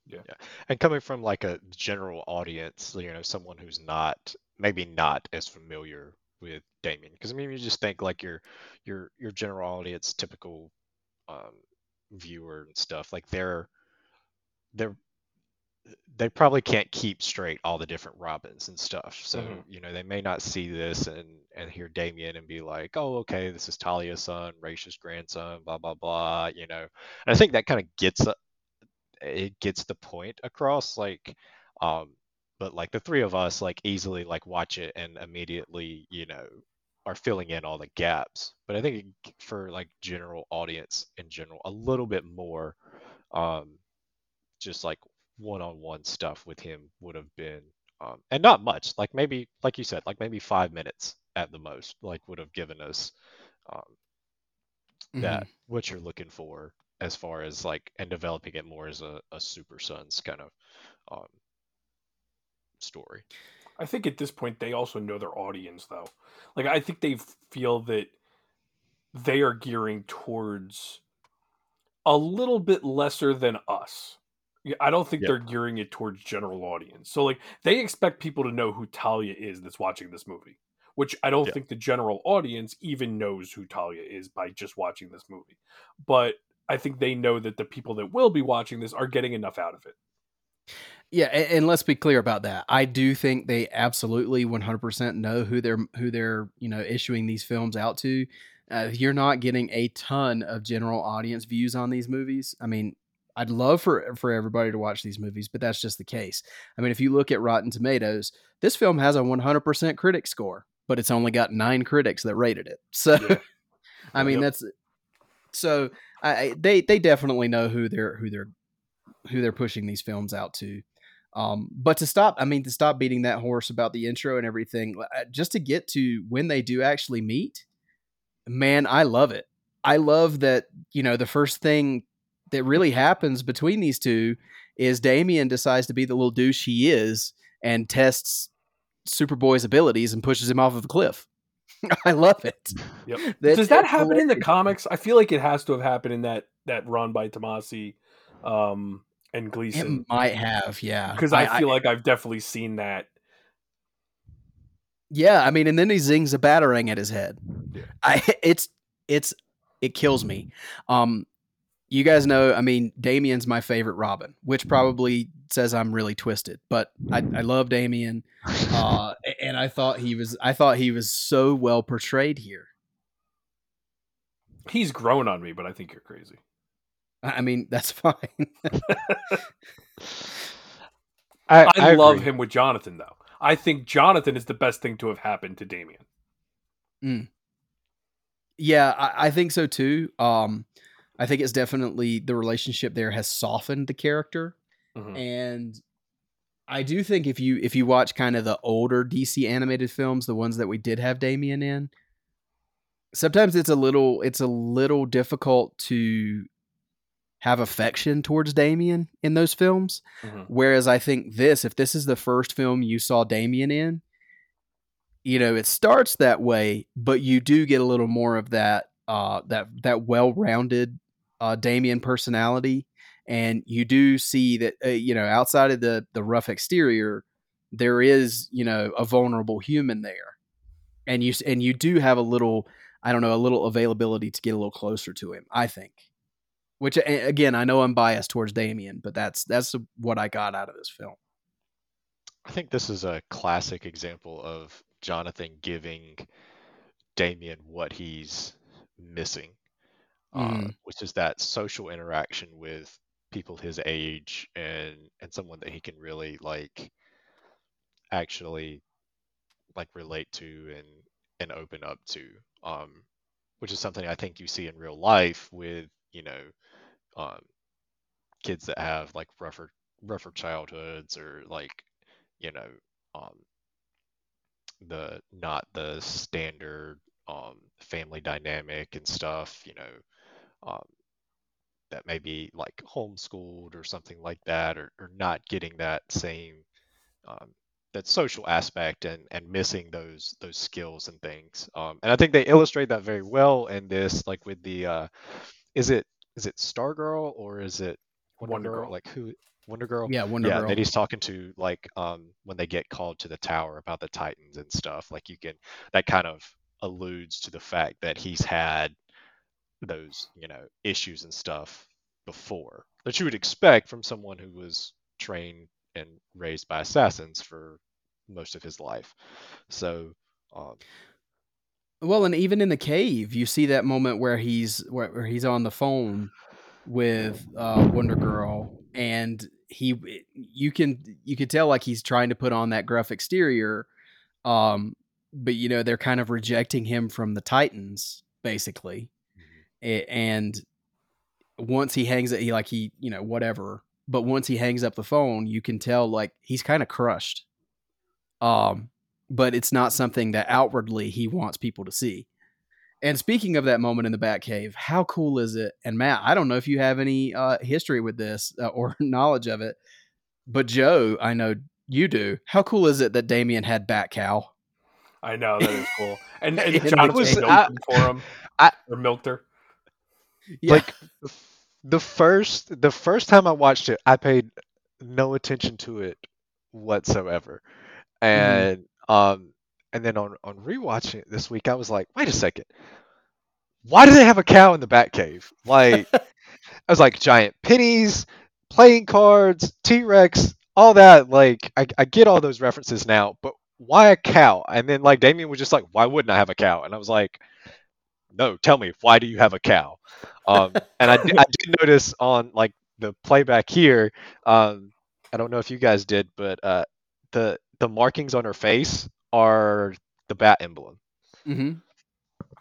Yeah. yeah. And coming from like a general audience, you know, someone who's not, maybe not as familiar with Damian, because I mean, you just think like your, your, your general audience, typical um, viewer and stuff, like they're, they're, they probably can't keep straight all the different Robins and stuff. So, mm-hmm. you know, they may not see this and, and hear Damian and be like, oh, okay, this is Talia's son, Raisha's grandson, blah, blah, blah, you know. And I think that kind of gets, it gets the point across, like, um, but like the three of us, like easily like watch it and immediately, you know, are filling in all the gaps. But I think for like general audience in general, a little bit more, um, just like, one-on-one stuff with him would have been um and not much, like maybe like you said, like maybe five minutes at the most, like would have given us um mm-hmm. that what you're looking for as far as like, and developing it more as a, a Super Sons kind of um story. I think at this point they also know their audience though. Like I think they feel that they are gearing towards a little bit lesser than us. I don't think yep. they're gearing it towards general audience. So like they expect people to know who Talia is that's watching this movie, which I don't yep. think the general audience even knows who Talia is by just watching this movie. But I think they know that the people that will be watching this are getting enough out of it. Yeah. And, and let's be clear about that. I do think they absolutely one hundred percent know who they're, who they're, you know, issuing these films out to. Uh, you're not getting a ton of general audience views on these movies. I mean, I'd love for, for everybody to watch these movies, but that's just the case. I mean, if you look at Rotten Tomatoes, this film has a one hundred percent critic score, but it's only got nine critics that rated it. So, yeah. I mean, yep. that's, so I, they, they definitely know who they're, who they're, who they're pushing these films out to. Um, but to stop, I mean, to stop beating that horse about the intro and everything, just to get to when they do actually meet, man, I love it. I love that, you know, the first thing that really happens between these two is Damian decides to be the little douche he is and tests Superboy's abilities and pushes him off of a cliff. I love it. Yep. That, Does that happen hilarious. in the comics? I feel like it has to have happened in that, that run by Tomasi um, and Gleason. It might have. Yeah. Cause I, I feel I, like I've definitely seen that. Yeah. I mean, and then he zings a batarang at his head. Yeah. I it's, it's, it kills me. Um, You guys know, I mean, Damian's my favorite Robin, which probably says I'm really twisted, but I, I love Damian. Uh, and I thought he was, I thought he was so well portrayed here. He's grown on me, but I think you're crazy. I mean, that's fine. I, I, I love agree. him with Jonathan, though. I think Jonathan is the best thing to have happened to Damian. Mm. Yeah, I, I think so, too. Um, I think it's definitely the relationship there has softened the character. Mm-hmm. And I do think if you if you watch kind of the older D C animated films, the ones that we did have Damian in, sometimes it's a little it's a little difficult to have affection towards Damian in those films. Mm-hmm. Whereas I think this, if this is the first film you saw Damian in, you know, it starts that way, but you do get a little more of that uh, that that well-rounded uh, Damian personality. And you do see that, uh, you know, outside of the, the rough exterior, there is, you know, a vulnerable human there. And you and you do have a little, I don't know, a little availability to get a little closer to him, I think. Which, again, I know I'm biased towards Damian, but that's that's what I got out of this film. I think this is a classic example of Jonathan giving Damian what he's missing, mm. uh, which is that social interaction with people his age and and someone that he can really like actually like relate to and and open up to, um which is something I think you see in real life with, you know, um kids that have like rougher rougher childhoods, or like, you know, um the not the standard um family dynamic and stuff, you know, um that may be like homeschooled or something like that, or, or not getting that same um, that social aspect and, and missing those those skills and things. Um, and I think they illustrate that very well in this, like with the uh, is it is it Stargirl or is it Wonder, Wonder Girl? Girl? Like who Wonder Girl? Yeah, Wonder yeah, Girl. Yeah, that he's talking to, like um, when they get called to the tower about the Titans and stuff. Like you can, that kind of alludes to the fact that he's had those, you know, issues and stuff before that you would expect from someone who was trained and raised by assassins for most of his life. So um well, and even in the cave you see that moment where he's where, where he's on the phone with uh Wonder Girl, and he you can you can tell like he's trying to put on that gruff exterior, um but you know they're kind of rejecting him from the Titans basically. And once he hangs it, he like he, you know, whatever. But once he hangs up the phone, you can tell like he's kind of crushed. Um, but it's not something that outwardly he wants people to see. And speaking of that moment in the Batcave, how cool is it? And Matt, I don't know if you have any uh, history with this uh, or knowledge of it, but Joe, I know you do. How cool is it that Damian had Batcow? I know, that is cool. And, and Jonathan was, milked I, him for him I, or milked her. Yeah. Like the first, the first time I watched it, I paid no attention to it whatsoever, and mm-hmm. um, and then on on rewatching it this week, I was like, wait a second, why do they have a cow in the Batcave? Like, I was like, giant pennies, playing cards, T-Rex, all that. Like, I, I get all those references now, but why a cow? And then like Damian was just like, why wouldn't I have a cow? And I was like, no, tell me, why do you have a cow? Um, and I did, I did notice on like the playback here, um, I don't know if you guys did, but uh, the the markings on her face are the bat emblem. Mm-hmm.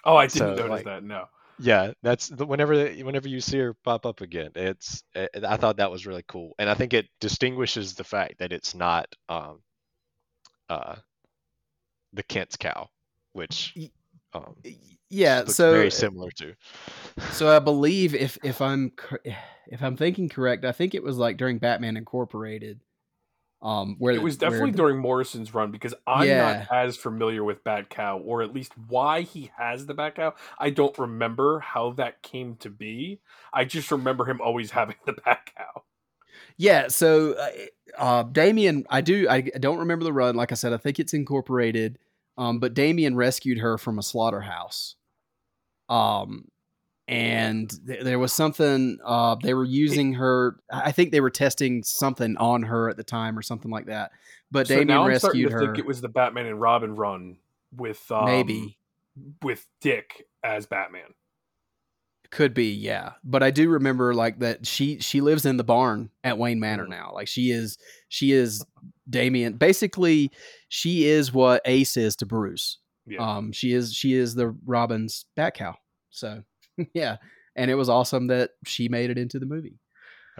Oh, I didn't so, notice like, that. No. Yeah, that's the, whenever whenever you see her pop up again, it's it, I thought that was really cool, and I think it distinguishes the fact that it's not um, uh, the Kent's cow, which. Um, yeah, so very similar to. So I believe if if I'm if I'm thinking correct, I think it was like during Batman Incorporated. Um, where it was definitely the, during Morrison's run, because I'm yeah. not as familiar with Batcow, or at least why he has the Batcow. I don't remember how that came to be. I just remember him always having the Batcow. Yeah, so uh, Damian, I do I don't remember the run. Like I said, I think it's Incorporated. Um, but Damian rescued her from a slaughterhouse. Um, and th- there was something, uh, they were using her. I think they were testing something on her at the time or something like that. But so Damian rescued her. I think it was the Batman and Robin run with, um, maybe with Dick as Batman. Could be, yeah. But I do remember like that she she lives in the barn at Wayne Manor now. Like she is she is Damian. Basically, she is what Ace is to Bruce. Yeah. Um, she is she is the Robin's bat cow. So yeah, and it was awesome that she made it into the movie.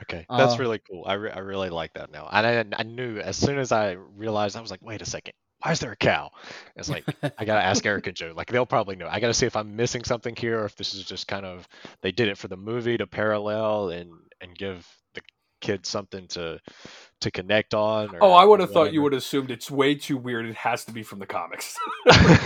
Okay, that's uh, really cool. I, re- I really like that now. And I, I knew as soon as I realized, I was like, wait a second. Why is there a cow? It's like, I got to ask Eric and Joe. Like, they'll probably know. I got to see if I'm missing something here or if this is just kind of, they did it for the movie to parallel and, and give the kids something to to connect on. Or, oh, I would have thought you would have assumed it's way too weird. It has to be from the comics.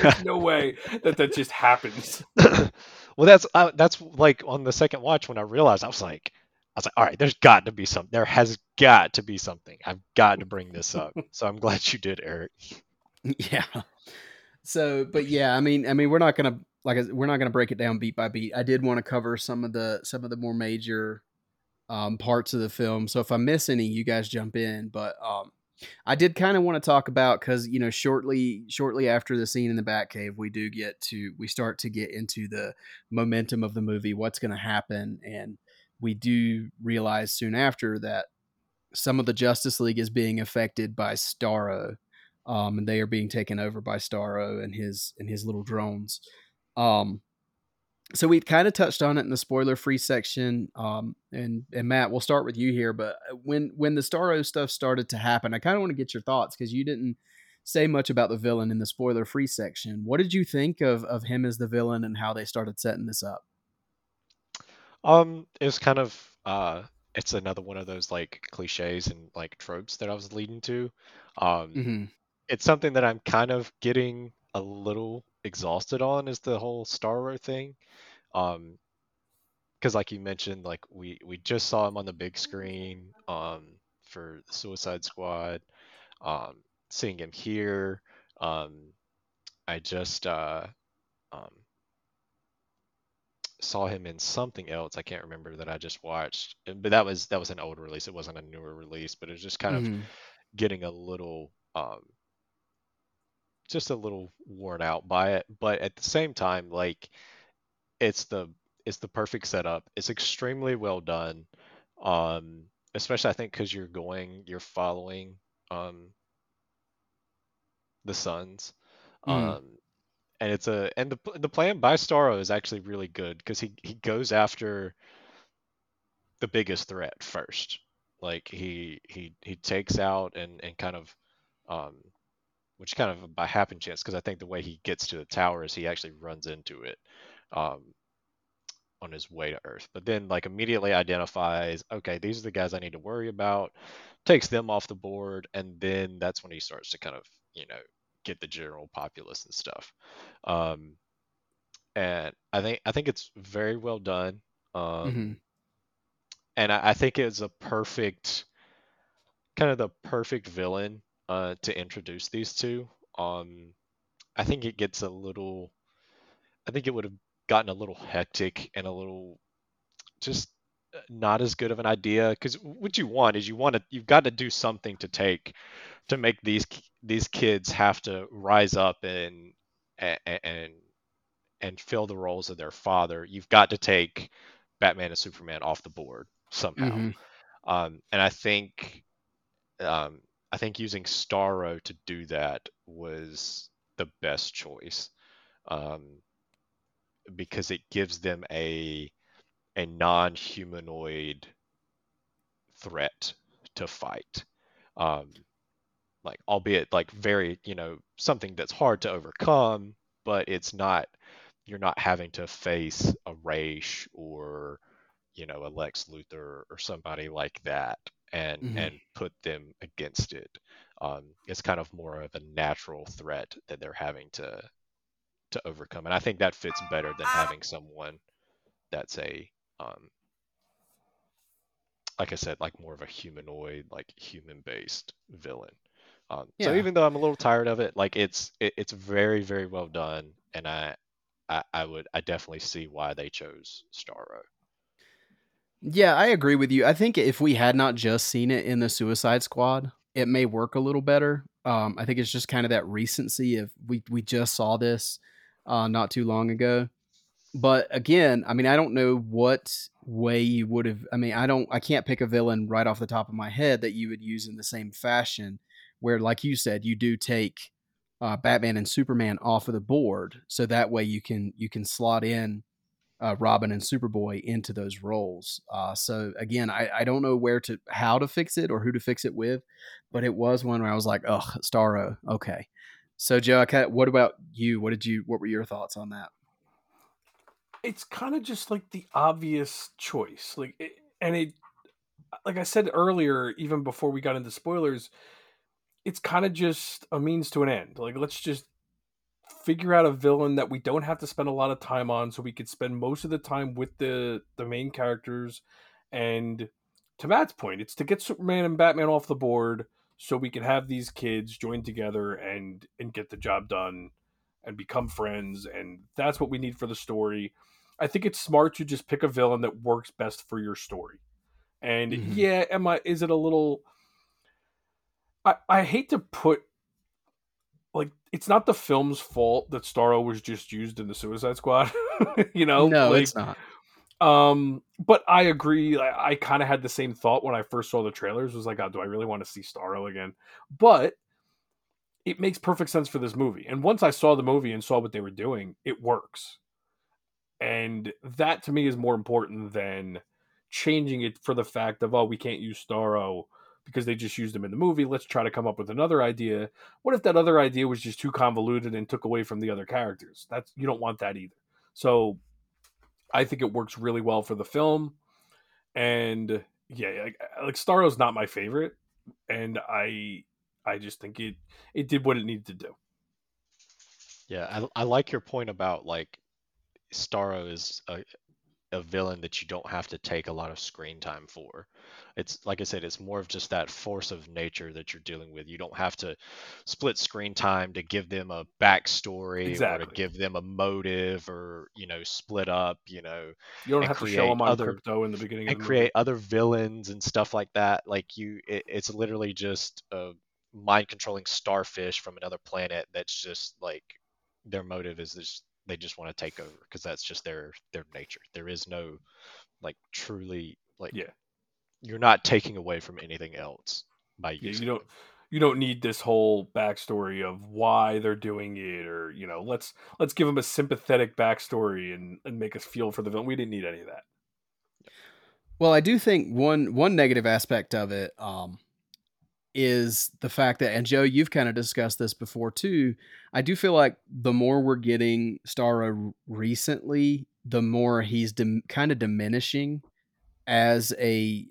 There's no way that that just happens. Well, that's uh, that's like on the second watch when I realized, I was like, I was like, all right, there's got to be something. There has got to be something. I've got to bring this up. So I'm glad you did, Eric. Yeah. So, but yeah, I mean, I mean, we're not going to, like, we're not going to break it down beat by beat. I did want to cover some of the, some of the more major um, parts of the film. So if I miss any, you guys jump in, but um, I did kind of want to talk about, cause you know, shortly, shortly after the scene in the Batcave, we do get to, we start to get into the momentum of the movie, what's going to happen. And we do realize soon after that some of the Justice League is being affected by Starro. Um, and they are being taken over by Starro and his and his little drones. Um, so we kind of touched on it in the spoiler-free section. Um, and and Matt, we'll start with you here. But when when the Starro stuff started to happen, I kind of want to get your thoughts because you didn't say much about the villain in the spoiler-free section. What did you think of of him as the villain and how they started setting this up? Um, it's kind of uh, it's another one of those like cliches and like tropes that I was leading to. Um, mm-hmm. It's something that I'm kind of getting a little exhausted on is the whole Starro thing. Um, cause like you mentioned, like we, we just saw him on the big screen, um, for Suicide Squad, um, seeing him here. Um, I just, uh, um, saw him in something else. I can't remember that I just watched, but that was, that was an old release. It wasn't a newer release, but it was just kind mm-hmm. of getting a little, um, just a little worn out by it, but at the same time, like it's the it's the perfect setup. It's extremely well done, um, especially I think because you're going, you're following um, the sons, mm. um, and it's a and the the plan by Starro is actually really good because he he goes after the biggest threat first. Like he he he takes out and and kind of. Um, which kind of by happen chance, because I think the way he gets to the tower is he actually runs into it um, on his way to Earth. But then like immediately identifies, okay, these are the guys I need to worry about, takes them off the board, and then that's when he starts to kind of, you know, get the general populace and stuff. Um, and I think I think it's very well done. Um, mm-hmm. And I, I think it's a perfect, kind of the perfect villain Uh, to introduce these two. Um, I think it gets a little, I think it would have gotten a little hectic and a little just not as good of an idea. Because what you want is you want to, you've got to do something to take, to make these these kids have to rise up and and and, and fill the roles of their father. You've got to take Batman and Superman off the board somehow. Mm-hmm. Um, and I think, um, I think using Starro to do that was the best choice, um, because it gives them a a non-humanoid threat to fight, um, like albeit like very you know something that's hard to overcome, but it's not you're not having to face a Raish or you know a Lex Luthor or somebody like that. And mm-hmm. and put them against it. Um, it's kind of more of a natural threat that they're having to to overcome, and I think that fits better than having someone that's a um, like I said, like more of a humanoid, like human based villain. Um, yeah. So even though I'm a little tired of it, like it's it, it's very very well done, and I, I I would I definitely see why they chose Starro. Yeah, I agree with you. I think if we had not just seen it in the Suicide Squad, it may work a little better. Um, I think it's just kind of that recency of we we just saw this uh, not too long ago. But again, I mean, I don't know what way you would have. I mean, I don't. I can't pick a villain right off the top of my head that you would use in the same fashion. Where, like you said, you do take uh, Batman and Superman off of the board, so that way you can you can slot in uh, Robin and Superboy into those roles. Uh, so again, I, I don't know where to how to fix it or who to fix it with, but it was one where I was like, oh, Starro, okay. So Joe, I kinda, what about you? What did you? What were your thoughts on that? It's kind of just like the obvious choice, like, it, and it, like I said earlier, even before we got into spoilers, it's kind of just a means to an end. Like, let's just figure out a villain that we don't have to spend a lot of time on, so we could spend most of the time with the the main characters. And to Matt's point, it's to get Superman and Batman off the board, so we can have these kids join together and and get the job done and become friends, and that's what we need for the story. I think it's smart to just pick a villain that works best for your story. And mm-hmm. yeah, am I, is it a little, I, I hate to put, like, it's not the film's fault that Starro was just used in the Suicide Squad, you know? No, like, it's not. Um, but I agree. I, I kind of had the same thought when I first saw the trailers, was like, oh, do I really want to see Starro again? But it makes perfect sense for this movie. And once I saw the movie and saw what they were doing, it works. And that to me is more important than changing it for the fact of, oh, we can't use Starro because they just used him in the movie. Let's try to come up with another idea. What if that other idea was just too convoluted and took away from the other characters? That's, you don't want that either. So I think it works really well for the film. And yeah, like, like Starro's not my favorite. And I... I just think it, it did what it needed to do. Yeah, I, I like your point about, like, Starro is a, a villain that you don't have to take a lot of screen time for. It's, like I said, it's more of just that force of nature that you're dealing with. You don't have to split screen time to give them a backstory exactly. or to give them a motive or, you know, split up, you know. You don't have to show them on other, crypto in the beginning. And of the create movie. Other villains and stuff like that. Like, you, it, it's literally just a mind-controlling starfish from another planet that's just, like, their motive is this, they just want to take over because that's just their their nature. There is no, like, truly, like, yeah, you're not taking away from anything else by using yeah, you don't it. You don't need this whole backstory of why they're doing it, or, you know, let's let's give them a sympathetic backstory and, and make us feel for the villain. We didn't need any of that. Well, I do think one one negative aspect of it um is the fact that, and Joe, you've kind of discussed this before too, I do feel like the more we're getting Starro recently, the more he's dim- kind of diminishing as a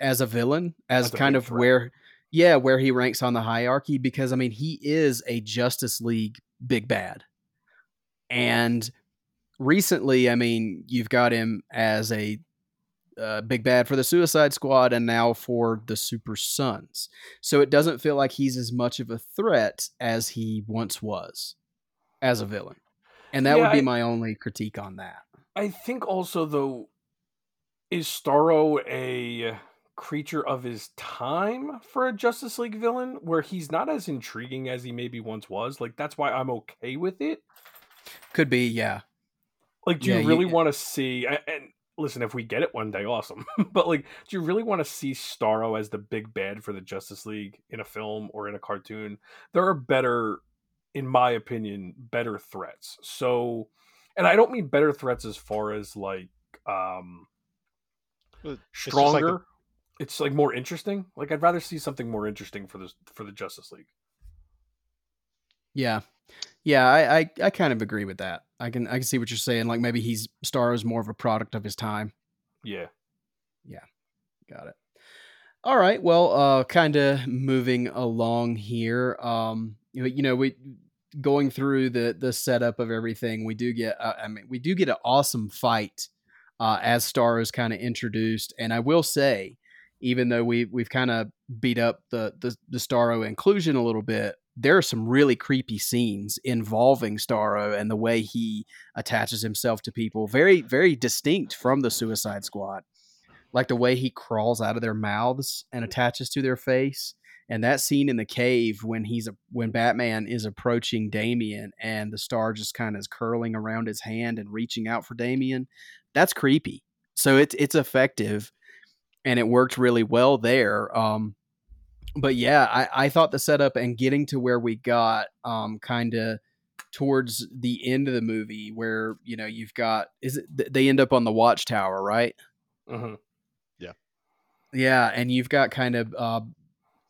as a villain, as That's kind of friend. where, yeah, where he ranks on the hierarchy. Because, I mean, he is a Justice League big bad. And recently, I mean, you've got him as a Uh, big bad for the Suicide Squad and now for the Super Sons. So it doesn't feel like he's as much of a threat as he once was as a villain. And that yeah, would be I, my only critique on that. I think also, though, is Starro a creature of his time for a Justice League villain where he's not as intriguing as he maybe once was? Like, that's why I'm okay with it. Could be, yeah. Like, do yeah, you really yeah. want to see... I, and, Listen, if we get it one day, awesome. But, like, do you really want to see Starro as the big bad for the Justice League in a film or in a cartoon? There are better, in my opinion, better threats. So, and I don't mean better threats as far as, like, um, it's stronger. Like a... It's, like, more interesting. Like, I'd rather see something more interesting for the, for the Justice League. Yeah. Yeah, I, I, I kind of agree with that. I can I can see what you're saying. Like, maybe he's Starro's more of a product of his time. Yeah. Yeah. Got it. All right. Well, uh, kind of moving along here. Um, you know, you know, we going through the the setup of everything. We do get. Uh, I mean, we do get an awesome fight uh, as Starro's kind of introduced. And I will say, even though we we've kind of beat up the, the the Starro inclusion a little bit, there are some really creepy scenes involving Starro and the way he attaches himself to people. Very, very distinct from the Suicide Squad. Like the way he crawls out of their mouths and attaches to their face. And that scene in the cave when he's a, when Batman is approaching Damian and the star just kind of is curling around his hand and reaching out for Damian, that's creepy. So it's it's effective, and it worked really well there. Um, but yeah, I, I thought the setup and getting to where we got um, kind of towards the end of the movie, where you know you've got is it they end up on the watchtower, right? Uh-huh. Yeah, yeah, and you've got kind of. Uh,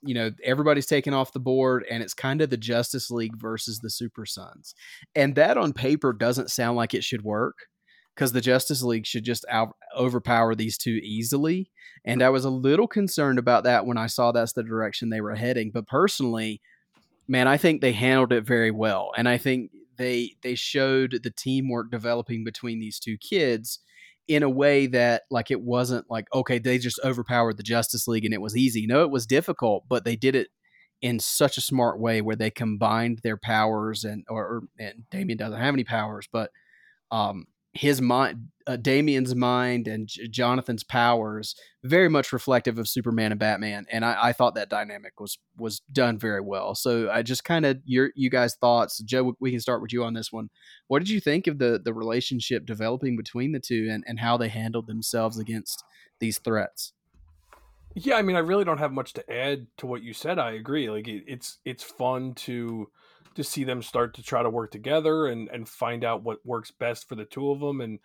you know, everybody's taken off the board, and it's kind of the Justice League versus the Super Sons. And that on paper doesn't sound like it should work, because the Justice League should just out- overpower these two easily. And I was a little concerned about that when I saw that's the direction they were heading. But personally, man, I think they handled it very well. And I think they, they showed the teamwork developing between these two kids in a way that, like, it wasn't like, okay, they just overpowered the Justice League and it was easy. No, it was difficult, but they did it in such a smart way where they combined their powers, and, or, and Damian doesn't have any powers, but um, his mind, uh, Damian's mind and J- Jonathan's powers, very much reflective of Superman and Batman. And I, I thought that dynamic was, was done very well. So I just kind of, your, you guys' thoughts, Joe, we can start with you on this one. What did you think of the, the relationship developing between the two, and, and how they handled themselves against these threats? Yeah. I mean, I really don't have much to add to what you said. I agree. Like it, it's, it's fun to, to see them start to try to work together and, and find out what works best for the two of them. And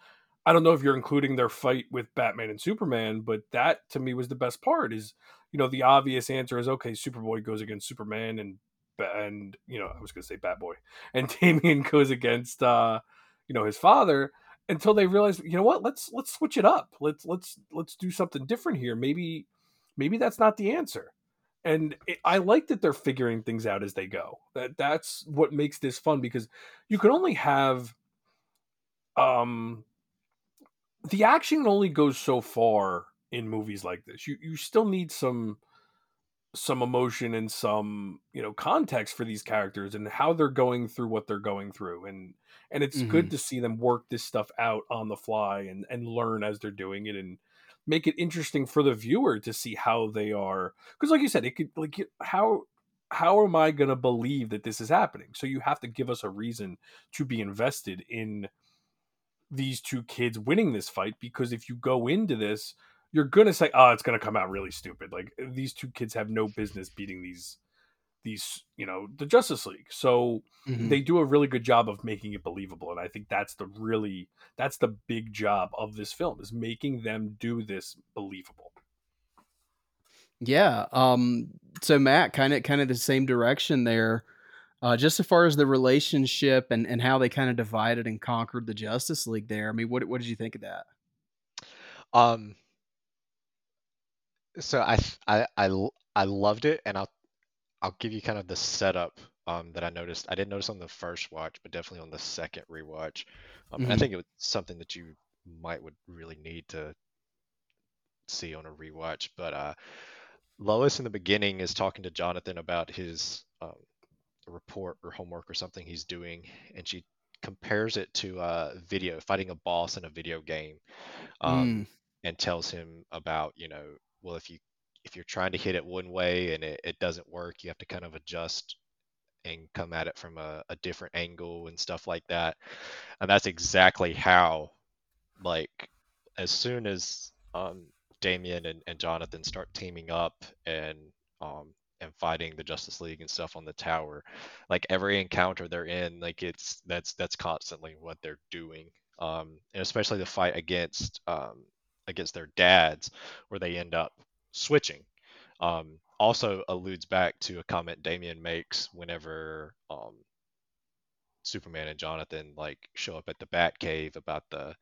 I don't know if you're including their fight with Batman and Superman, but that to me was the best part is, you know, the obvious answer is, okay, Superboy goes against Superman and, and, you know, I was going to say Batboy, and Damian goes against, uh, you know, his father, until they realize, you know what, let's, let's switch it up. Let's, let's, let's do something different here. Maybe, maybe that's not the answer. And I like that they're figuring things out as they go. That that's what makes this fun, because you can only have, um, the action only goes so far in movies like this. You you still need some some emotion and some, you know, context for these characters and how they're going through what they're going through. And and it's mm-hmm. good to see them work this stuff out on the fly and and learn as they're doing it, and make it interesting for the viewer to see how they are. Because like you said, it could, like, how, how am I going to believe that this is happening? So you have to give us a reason to be invested in these two kids winning this fight, because if you go into this, you're going to say, oh, it's going to come out really stupid. Like, these two kids have no business beating these, these, you know, the Justice League. So mm-hmm. they do a really good job of making it believable. And I think that's the really, that's the big job of this film, is making them do this believable. Yeah. Um, so Matt, kind of, kind of the same direction there, uh, just as far as the relationship and, and how they kind of divided and conquered the Justice League there. I mean, what, what did you think of that? Um, so I, I, I, I loved it. And I'll, I'll give you kind of the setup um, that I noticed. I didn't notice on the first watch, but definitely on the second rewatch. Um, mm-hmm. I think it was something that you might would really need to see on a rewatch. But uh, Lois in the beginning is talking to Jonathan about his um, report or homework or something he's doing, and she compares it to uh, video fighting a boss in a video game, um, mm. and tells him about, you know, well, if you if you're trying to hit it one way and it, it doesn't work, you have to kind of adjust and come at it from a, a different angle and stuff like that. And that's exactly how, like, as soon as um, Damian and, and Jonathan start teaming up and um, and fighting the Justice League and stuff on the tower, like every encounter they're in, like it's that's that's constantly what they're doing. Um, and especially the fight against um, against their dads, where they end up switching. Um, also alludes back to a comment Damian makes whenever um, Superman and Jonathan like show up at the Batcave about the,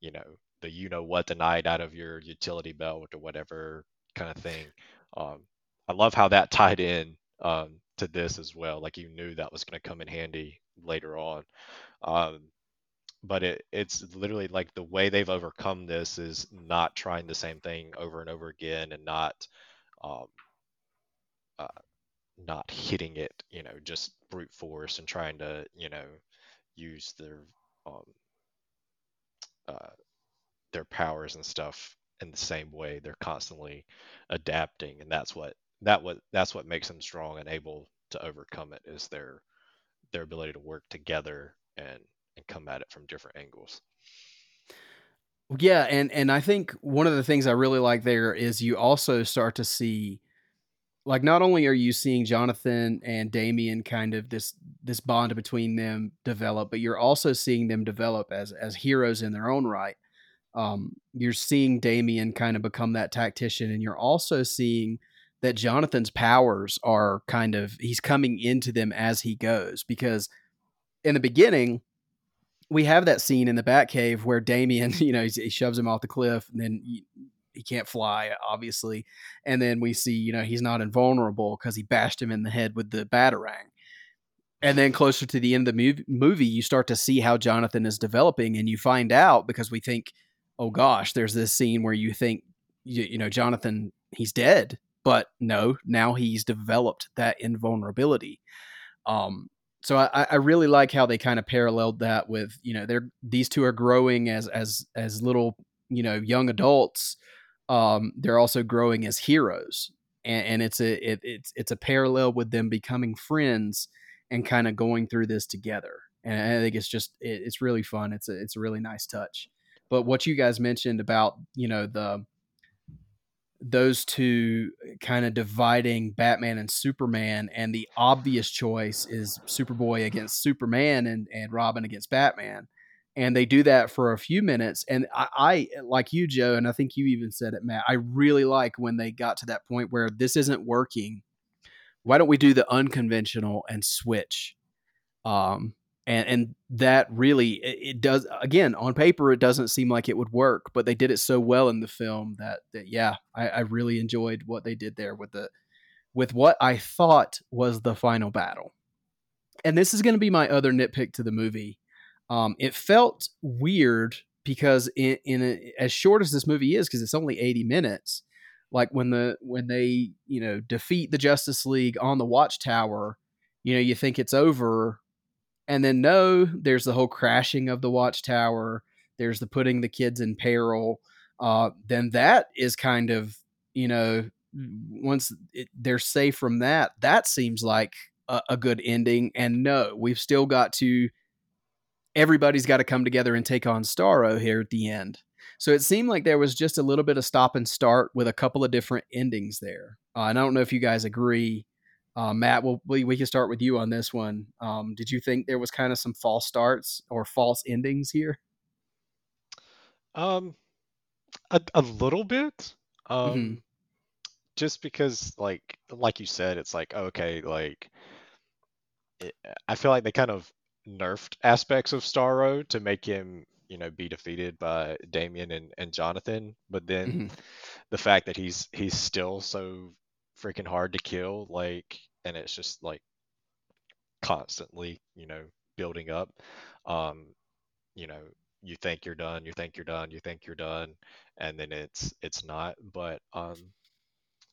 you know, the you know what tonight out of your utility belt or whatever kind of thing. Um, I love how that tied in um, to this as well. Like, you knew that was going to come in handy later on. Um, But it, it's literally like the way they've overcome this is not trying the same thing over and over again, and not um, uh, not hitting it, you know, just brute force and trying to, you know, use their um, uh, their powers and stuff in the same way. They're constantly adapting, and that's what that what that's what makes them strong and able to overcome it, is their their ability to work together and and come at it from different angles. Yeah, and and I think one of the things I really like there is you also start to see, like, not only are you seeing Jonathan and Damian kind of this this bond between them develop, but you're also seeing them develop as as heroes in their own right. Um, you're seeing Damian kind of become that tactician, and you're also seeing that Jonathan's powers are kind of, he's coming into them as he goes, because in the beginning, we have that scene in the Batcave where Damian, you know, he shoves him off the cliff, and then he, he can't fly, obviously. And then we see, you know, he's not invulnerable because he bashed him in the head with the Batarang. And then closer to the end of the movie, you start to see how Jonathan is developing, and you find out, because we think, oh gosh, there's this scene where you think, you, you know, Jonathan, he's dead, but no, now he's developed that invulnerability. Um, So I, I really like how they kind of paralleled that with, you know, they're, these two are growing as as as little, you know, young adults. Um, they're also growing as heroes, and, and it's a it, it's it's a parallel with them becoming friends and kind of going through this together. And I think it's just it, it's really fun. It's a it's a really nice touch. But what you guys mentioned about, you know, the those two kind of dividing Batman and Superman, and the obvious choice is Superboy against Superman and, and Robin against Batman. And they do that for a few minutes. And I, I, like you, Joe, and I think you even said it, Matt, I really like when they got to that point where this isn't working. Why don't we do the unconventional and switch? Um, And and that really, it does, again, on paper, it doesn't seem like it would work, but they did it so well in the film that, that yeah, I, I really enjoyed what they did there with the, with what I thought was the final battle. And this is going to be my other nitpick to the movie. Um, it felt weird because in, in a, as short as this movie is, because it's only eighty minutes, like when the, when they, you know, defeat the Justice League on the Watchtower, you know, you think it's over. And then, no, there's the whole crashing of the Watchtower. There's the putting the kids in peril. Uh, then that is kind of, you know, once it, they're safe from that, that seems like a, a good ending. And no, we've still got to, everybody's got to come together and take on Starro here at the end. So it seemed like there was just a little bit of stop and start with a couple of different endings there. Uh, and I don't know if you guys agree. Uh, Matt, we'll, we we can start with you on this one. Um, did you think there was kind of some false starts or false endings here? Um, a, a little bit. Um, mm-hmm. Just because, like like you said, it's like, okay, like it, I feel like they kind of nerfed aspects of Starro to make him, you know, be defeated by Damian and, and Jonathan, but then mm-hmm. the fact that he's he's still so freaking hard to kill, like, and it's just like constantly, you know, building up. Um, you know, you think you're done, you think you're done, you think you're done, and then it's it's not. But um,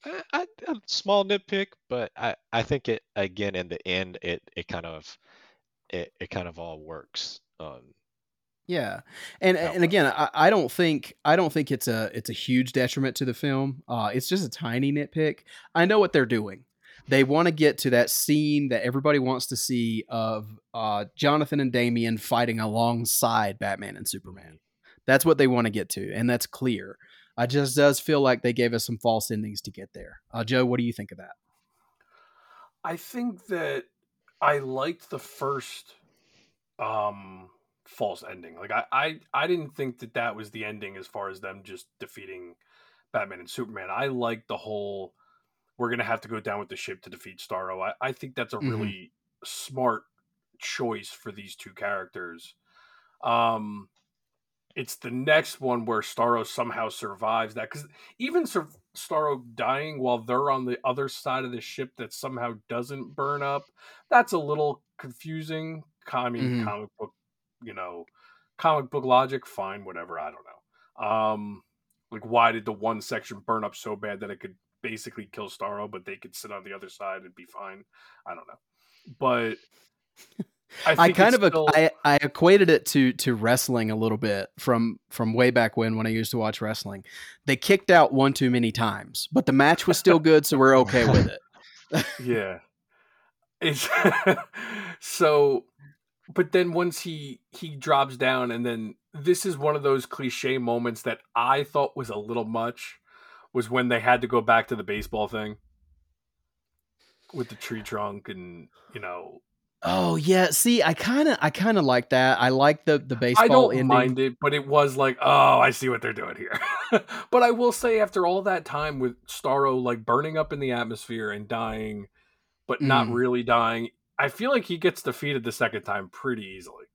I, I, a small nitpick, but I, I think it again in the end it it kind of it, it kind of all works. Um, yeah, and and well. again, I, I don't think I don't think it's a it's a huge detriment to the film. Uh, it's just a tiny nitpick. I know what they're doing. They want to get to that scene that everybody wants to see of uh, Jonathan and Damian fighting alongside Batman and Superman. That's what they want to get to, and that's clear. I just does feel like they gave us some false endings to get there. Uh, Joe, what do you think of that? I think that I liked the first um, false ending. Like, I, I, I didn't think that that was the ending as far as them just defeating Batman and Superman. I liked the whole... we're going to have to go down with the ship to defeat Starro. I, I think that's a really mm-hmm. smart choice for these two characters. Um, it's the next one where Starro somehow survives that. Because even sur- Starro dying while they're on the other side of the ship that somehow doesn't burn up, that's a little confusing. I mean, mm-hmm. comic book, you know, comic book logic, fine, whatever, I don't know. Um, like, why did the one section burn up so bad that it could basically kill Starro, but they could sit on the other side and be fine? I don't know. But I, I kind of still... I, I equated it to to wrestling a little bit from from way back when when I used to watch wrestling. They kicked out one too many times, but the match was still good, so we're okay with it. Yeah. It's so, but then once he he drops down, and then this is one of those cliche moments that I thought was a little much, was when they had to go back to the baseball thing with the tree trunk and, you know. Oh yeah, see, I kind of, I kind of like that. I like the the baseball. I don't ending. mind it, but it was like, oh, I see what they're doing here. But I will say, after all that time with Starro like burning up in the atmosphere and dying, but mm. not really dying, I feel like he gets defeated the second time pretty easily.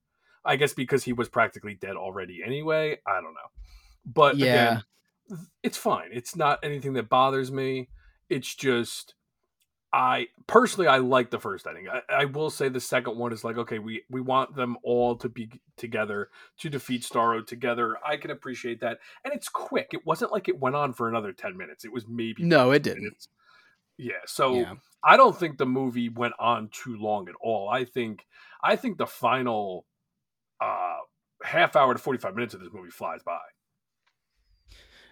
I guess because he was practically dead already anyway. I don't know, but yeah, again, it's fine. It's not anything that bothers me. It's just. I personally, I like the first ending. I, I will say the second one is like, okay, we, we want them all to be together to defeat Starro together. I can appreciate that. And it's quick. It wasn't like it went on for another ten minutes. It was maybe. No, it didn't. Minutes. Yeah. So yeah. I don't think the movie went on too long at all. I think, I think the final uh, half hour to forty-five minutes of this movie flies by.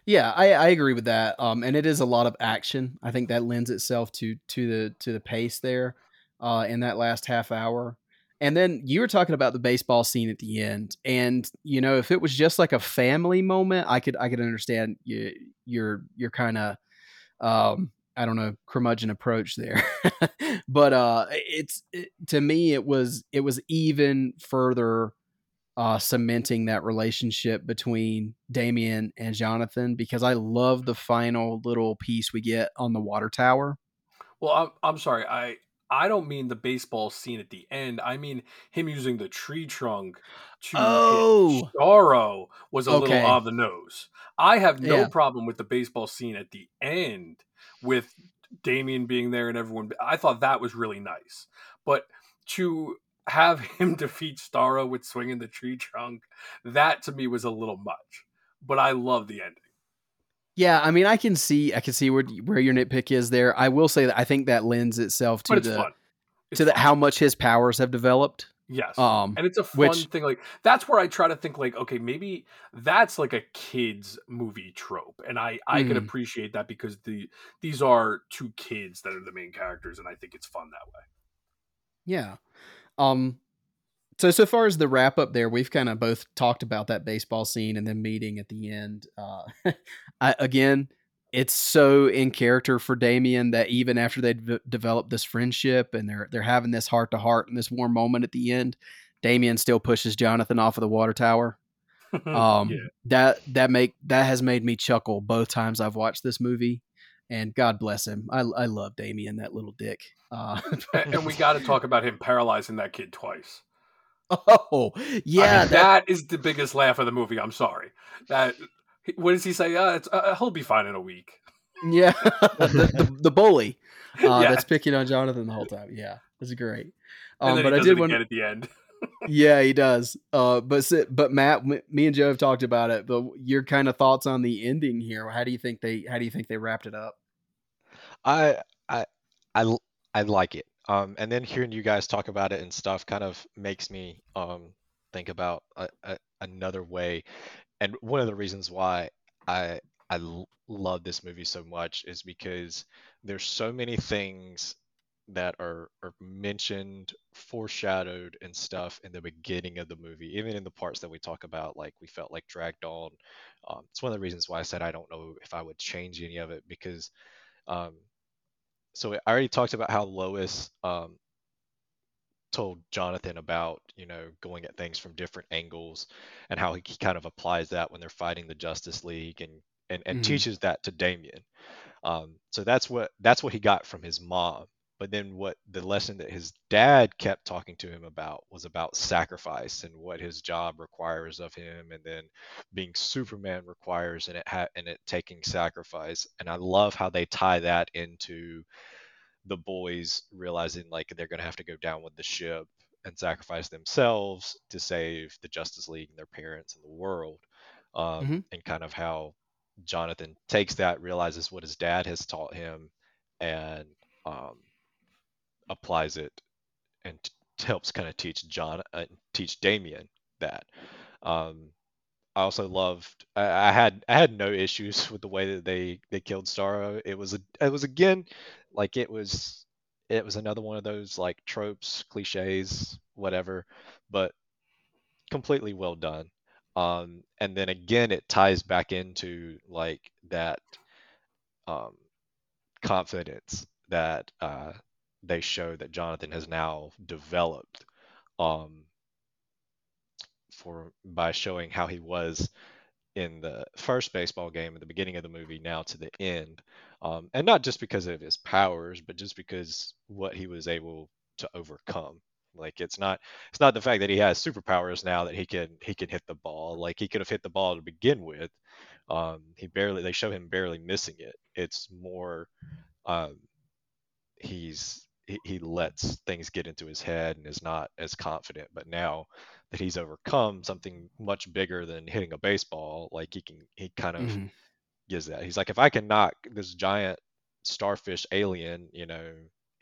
Yeah, I, I agree with that. Um, and it is a lot of action. I think that lends itself to to the to the pace there uh, in that last half hour. And then you were talking about the baseball scene at the end. And, you know, if it was just like a family moment, I could I could understand you, your your kind of, um, I don't know, curmudgeon approach there. But uh, it's it, to me, it was it was even further Uh, cementing that relationship between Damian and Jonathan, because I love the final little piece we get on the water tower. Well, I'm, I'm sorry. I, I don't mean the baseball scene at the end. I mean him using the tree trunk to oh. hit Starro was a okay. little on the nose. I have no yeah. problem with the baseball scene at the end with Damian being there and everyone. I thought that was really nice. But to have him defeat Starro with swinging the tree trunk, that to me was a little much, but I love the ending. Yeah, I mean, I can see, I can see where where your nitpick is there. I will say that I think that lends itself to it's the fun. It's to the, how much his powers have developed. Yes, um, and it's a fun which, thing. Like that's where I try to think like, okay, maybe that's like a kids movie trope, and I I mm. can appreciate that because the these are two kids that are the main characters, and I think it's fun that way. Yeah. Um, so, so far as the wrap up there, we've kind of both talked about that baseball scene and then meeting at the end. Uh, I, again, it's so in character for Damian that even after they d- developed this friendship and they're, they're having this heart to heart and this warm moment at the end, Damian still pushes Jonathan off of the water tower. Um, yeah. that, that make, that has made me chuckle both times I've watched this movie. And God bless him. I, I love Damian, that little dick. Uh, and we got to talk about him paralyzing that kid twice. Oh, yeah. I mean, that... that is the biggest laugh of the movie. I'm sorry. That What does he say? Uh, it's, uh, he'll be fine in a week. Yeah. the, the, the bully uh, yeah. that's picking on Jonathan the whole time. Yeah, that's great. Um, and then but he does I did it again want... at the end. Yeah, he does. Uh, but but Matt, me and Joe have talked about it. But your kind of thoughts on the ending here? How do you think they? How do you think they wrapped it up? I I I, I like it. Um, and then hearing you guys talk about it and stuff kind of makes me um think about a, a, another way. And one of the reasons why I I love this movie so much is because there's so many things that are, are mentioned, foreshadowed and stuff in the beginning of the movie, even in the parts that we talk about, like we felt like dragged on. Um, it's one of the reasons why I said I don't know if I would change any of it, because um, so I already talked about how Lois um, told Jonathan about, you know, going at things from different angles and how he kind of applies that when they're fighting the Justice League and and, and mm-hmm. teaches that to Damian. Um, so that's what that's what he got from his mom. But then what the lesson that his dad kept talking to him about was about sacrifice and what his job requires of him. And then being Superman requires and it ha- and it taking sacrifice. And I love how they tie that into the boys realizing like they're going to have to go down with the ship and sacrifice themselves to save the Justice League and their parents and the world. Um, mm-hmm. And kind of how Jonathan takes that, realizes what his dad has taught him and, um, applies it and helps kind of teach John, uh, teach Damian that. Um, I also loved. I, I had I had no issues with the way that they, they killed Starro. It was a, it was again, like it was it was another one of those like tropes, cliches, whatever, but completely well done. Um, and then again, it ties back into like that um, confidence that uh, they show that Jonathan has now developed. Um, for by showing how he was in the first baseball game at the beginning of the movie now to the end, um, and not just because of his powers, but just because what he was able to overcome. Like it's not it's not the fact that he has superpowers now that he can he can hit the ball. Like he could have hit the ball to begin with. Um, he barely they show him barely missing it. It's more um, he's he, he lets things get into his head and is not as confident. But now that he's overcome something much bigger than hitting a baseball, like he can he kind of mm-hmm. gives that. He's like, if I can knock this giant starfish alien, you know,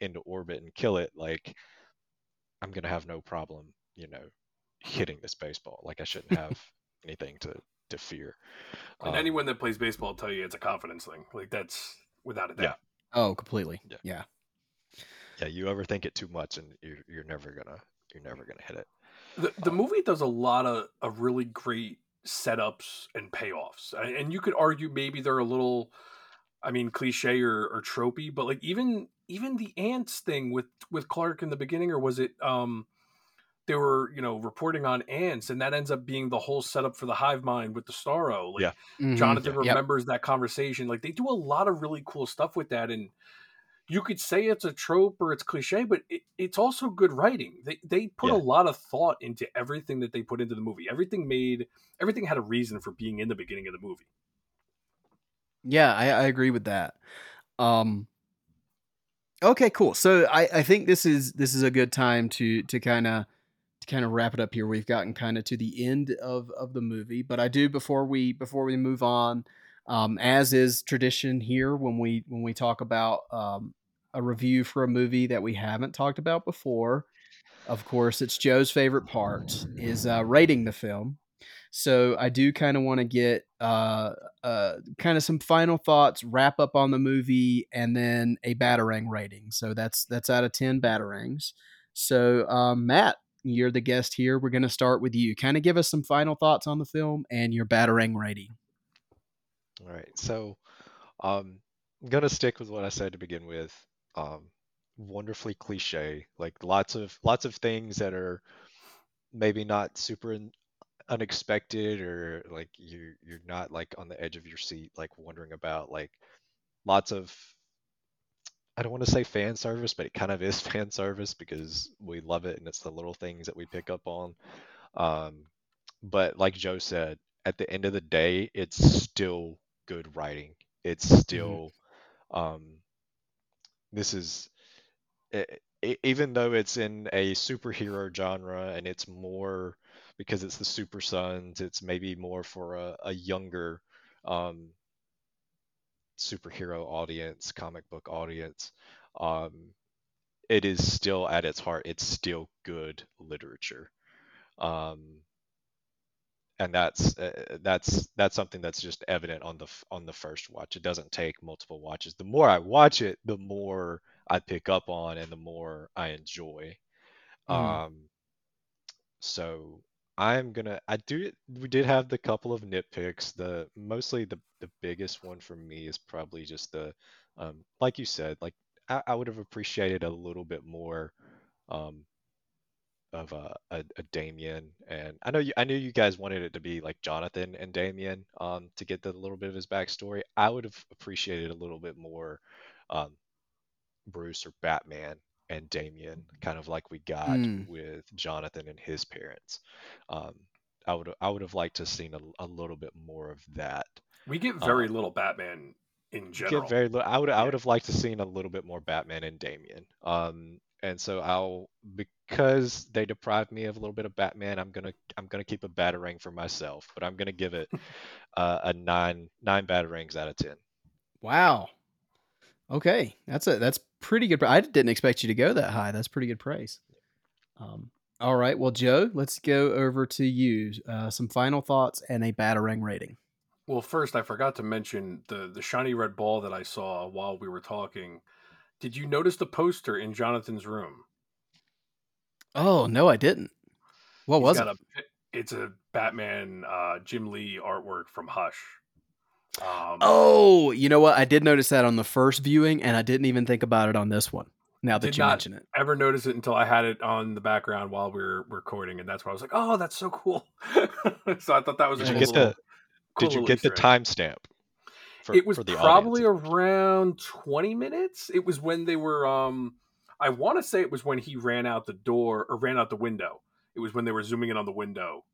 into orbit and kill it, like I'm gonna have no problem, you know, hitting this baseball. Like I shouldn't have anything to, to fear. Um, and anyone that plays baseball will tell you it's a confidence thing. Like that's without a doubt. Yeah. Oh, completely. Yeah. yeah. Yeah. You overthink it too much, and you're you're never gonna you're never gonna hit it. The the um, movie does a lot of, of really great setups and payoffs, and you could argue maybe they're a little, I mean, cliche or, or tropey, but like even. Even the ants thing with, with Clark in the beginning, or was it um, they were, you know, reporting on ants, and that ends up being the whole setup for the hive mind with the Starro. Like yeah. mm-hmm. Jonathan yeah. remembers yep. that conversation. Like they do a lot of really cool stuff with that. And you could say it's a trope or it's cliche, but it, it's also good writing. They they put yeah. a lot of thought into everything that they put into the movie. Everything made everything had a reason for being in the beginning of the movie. Yeah, I, I agree with that. Um, Okay, cool. So I, I think this is this is a good time to to kind of to kind of wrap it up here. We've gotten kind of to the end of, of the movie, but I do before we before we move on, um, as is tradition here when we when we talk about um, a review for a movie that we haven't talked about before. Of course, it's Joe's favorite part is uh, rating the film. So I do kind of want to get uh, uh, kind of some final thoughts, wrap up on the movie, and then a Batarang rating. So that's that's out of ten Batarangs. So uh, Matt, you're the guest here. We're going to start with you. Kind of give us some final thoughts on the film and your Batarang rating. All right. So um, I'm going to stick with what I said to begin with. Um, wonderfully cliche, like lots of lots of things that are maybe not super in- unexpected or like you you're not like on the edge of your seat like wondering about, like lots of, I don't want to say fan service, but it kind of is fan service because we love it and it's the little things that we pick up on, um but like Joe said, at the end of the day, it's still good writing. It's still mm-hmm. um this is it, it, even though it's in a superhero genre and it's more because it's the Super Sons, it's maybe more for a, a younger um, superhero audience, comic book audience. Um, it is still at its heart, it's still good literature, um, and that's uh, that's that's something that's just evident on the on the first watch. It doesn't take multiple watches. The more I watch it, the more I pick up on, and the more I enjoy. Mm. Um, so. I'm gonna. I do. We did have the couple of nitpicks. The mostly the, the biggest one for me is probably just the, um, like you said, like I, I would have appreciated a little bit more, um, of a, a a Damian. And I know you. I knew you guys wanted it to be like Jonathan and Damian, um, to get the little bit of his backstory. I would have appreciated a little bit more, um, Bruce or Batman and Damian, kind of like we got mm. with Jonathan and his parents. Um, I would I would have liked to have seen a, a little bit more of that. We get very um, little Batman in general. Get very little. I would yeah. I would have liked to have seen a little bit more Batman and Damian. Um, and so I'll because they deprived me of a little bit of Batman. I'm gonna I'm gonna keep a Batarang for myself, but I'm gonna give it uh, a nine nine Batarangs out of ten. Wow. Okay, that's a that's pretty good. I didn't expect you to go that high. That's pretty good praise. Um, all right. Well, Joe, let's go over to you. Uh, some final thoughts and a Batarang rating. Well, first, I forgot to mention the, the shiny red ball that I saw while we were talking. Did you notice the poster in Jonathan's room? Oh, no, I didn't. What He's was it? A, it's a Batman uh, Jim Lee artwork from Hush. Um, oh, you know what? I did notice that on the first viewing, and I didn't even think about it on this one. Now that you mention it, ever notice it until I had it on the background while we were recording, and that's why I was like, "Oh, that's so cool!" So I thought that was. Did a you cool get little, the? Cool did you get the timestamp? It was for the probably audience. Around twenty minutes. It was when they were. Um, I want to say it was when he ran out the door or ran out the window. It was when they were zooming in on the window.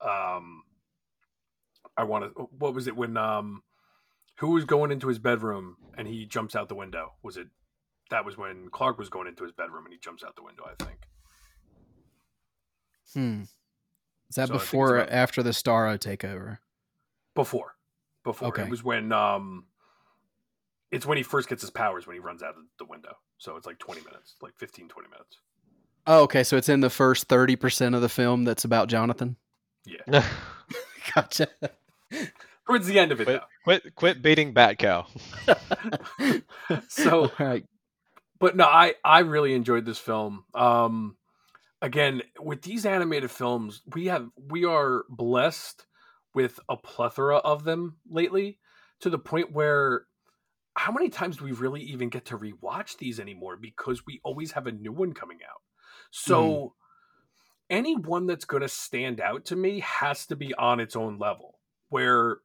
Um, I want to. What was it when? Um, who was going into his bedroom and he jumps out the window? Was it? That was when Clark was going into his bedroom and he jumps out the window, I think. Hmm. Is that so before or after the Starro takeover? Before. Before. Okay. It was when, um, it's when he first gets his powers when he runs out of the window. So it's like twenty minutes, like fifteen, twenty minutes. Oh, okay. So it's in the first thirty percent of the film that's about Jonathan? Yeah. Gotcha. Towards the end of it, quit, though. Quit, quit beating Batcow. So, all right. But no, I, I really enjoyed this film. Um, again, with these animated films, we have we are blessed with a plethora of them lately, to the point where how many times do we really even get to rewatch these anymore? Because we always have a new one coming out. So mm. any one that's going to stand out to me has to be on its own level, where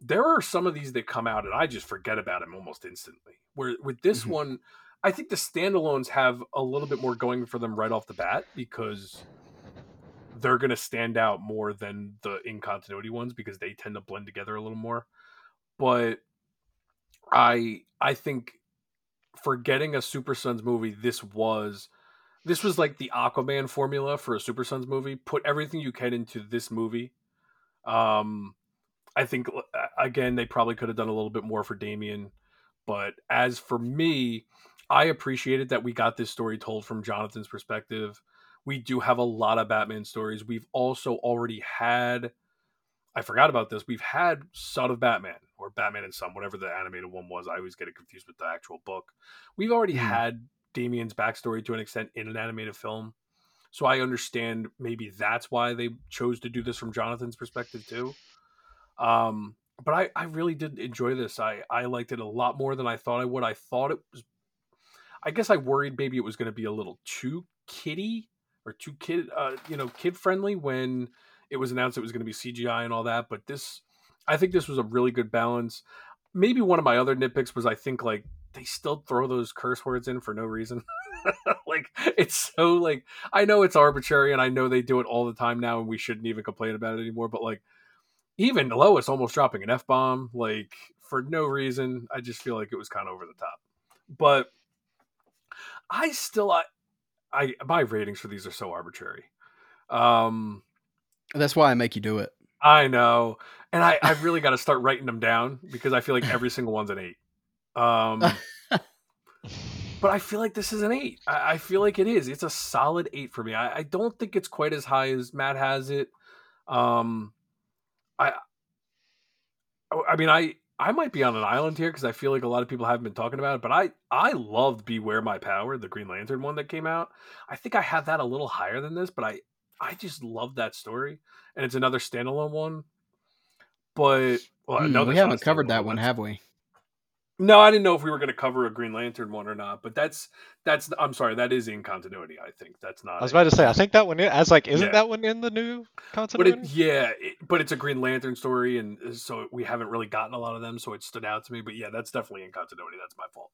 there are some of these that come out and I just forget about them almost instantly. Where with this mm-hmm. one... I think the standalones have a little bit more going for them right off the bat because they're going to stand out more than the in continuity ones because they tend to blend together a little more. But I, I think for getting a Super Sons movie, this was, this was like the Aquaman formula for a Super Sons movie. Put everything you can into this movie. Um, I think again, they probably could have done a little bit more for Damian, but as for me, I appreciated that we got this story told from Jonathan's perspective. We do have a lot of Batman stories. We've also already had, I forgot about this. We've had Son of Batman or Batman and Son, whatever the animated one was. I always get it confused with the actual book. We've already mm-hmm. had Damian's backstory to an extent in an animated film. So I understand maybe that's why they chose to do this from Jonathan's perspective too. Um, but I, I really did enjoy this. I, I liked it a lot more than I thought I would. I thought it was, I guess I worried maybe it was going to be a little too kiddie or too kid, uh, you know, kid friendly when it was announced it was going to be C G I and all that. But this, I think this was a really good balance. Maybe one of my other nitpicks was I think like they still throw those curse words in for no reason. Like it's so like, I know it's arbitrary and I know they do it all the time now and we shouldn't even complain about it anymore. But like even Lois almost dropping an F-bomb, like for no reason, I just feel like it was kind of over the top. But I still, I, I, my ratings for these are so arbitrary. Um, That's why I make you do it. I know. And I, I really got to start writing them down because I feel like every single one's an eight. Um, but I feel like this is an eight. I, I feel like it is. It's a solid eight for me. I, I don't think it's quite as high as Matt has it. Um, I, I mean, I, I might be on an island here because I feel like a lot of people haven't been talking about it, but I, I loved Beware My Power, the Green Lantern one that came out. I think I have that a little higher than this, but I, I just love that story. And it's another standalone one. But well, hmm, no, we haven't covered that one, have we? No, I didn't know if we were going to cover a Green Lantern one or not, but that's, that's, I'm sorry, that is in continuity. I think that's not, I was about it. to say, I think that one, I was like, isn't yeah. that one in the new continuity? But it, yeah, it, but it's a Green Lantern story. And so we haven't really gotten a lot of them. So it stood out to me, but yeah, that's definitely in continuity. That's my fault.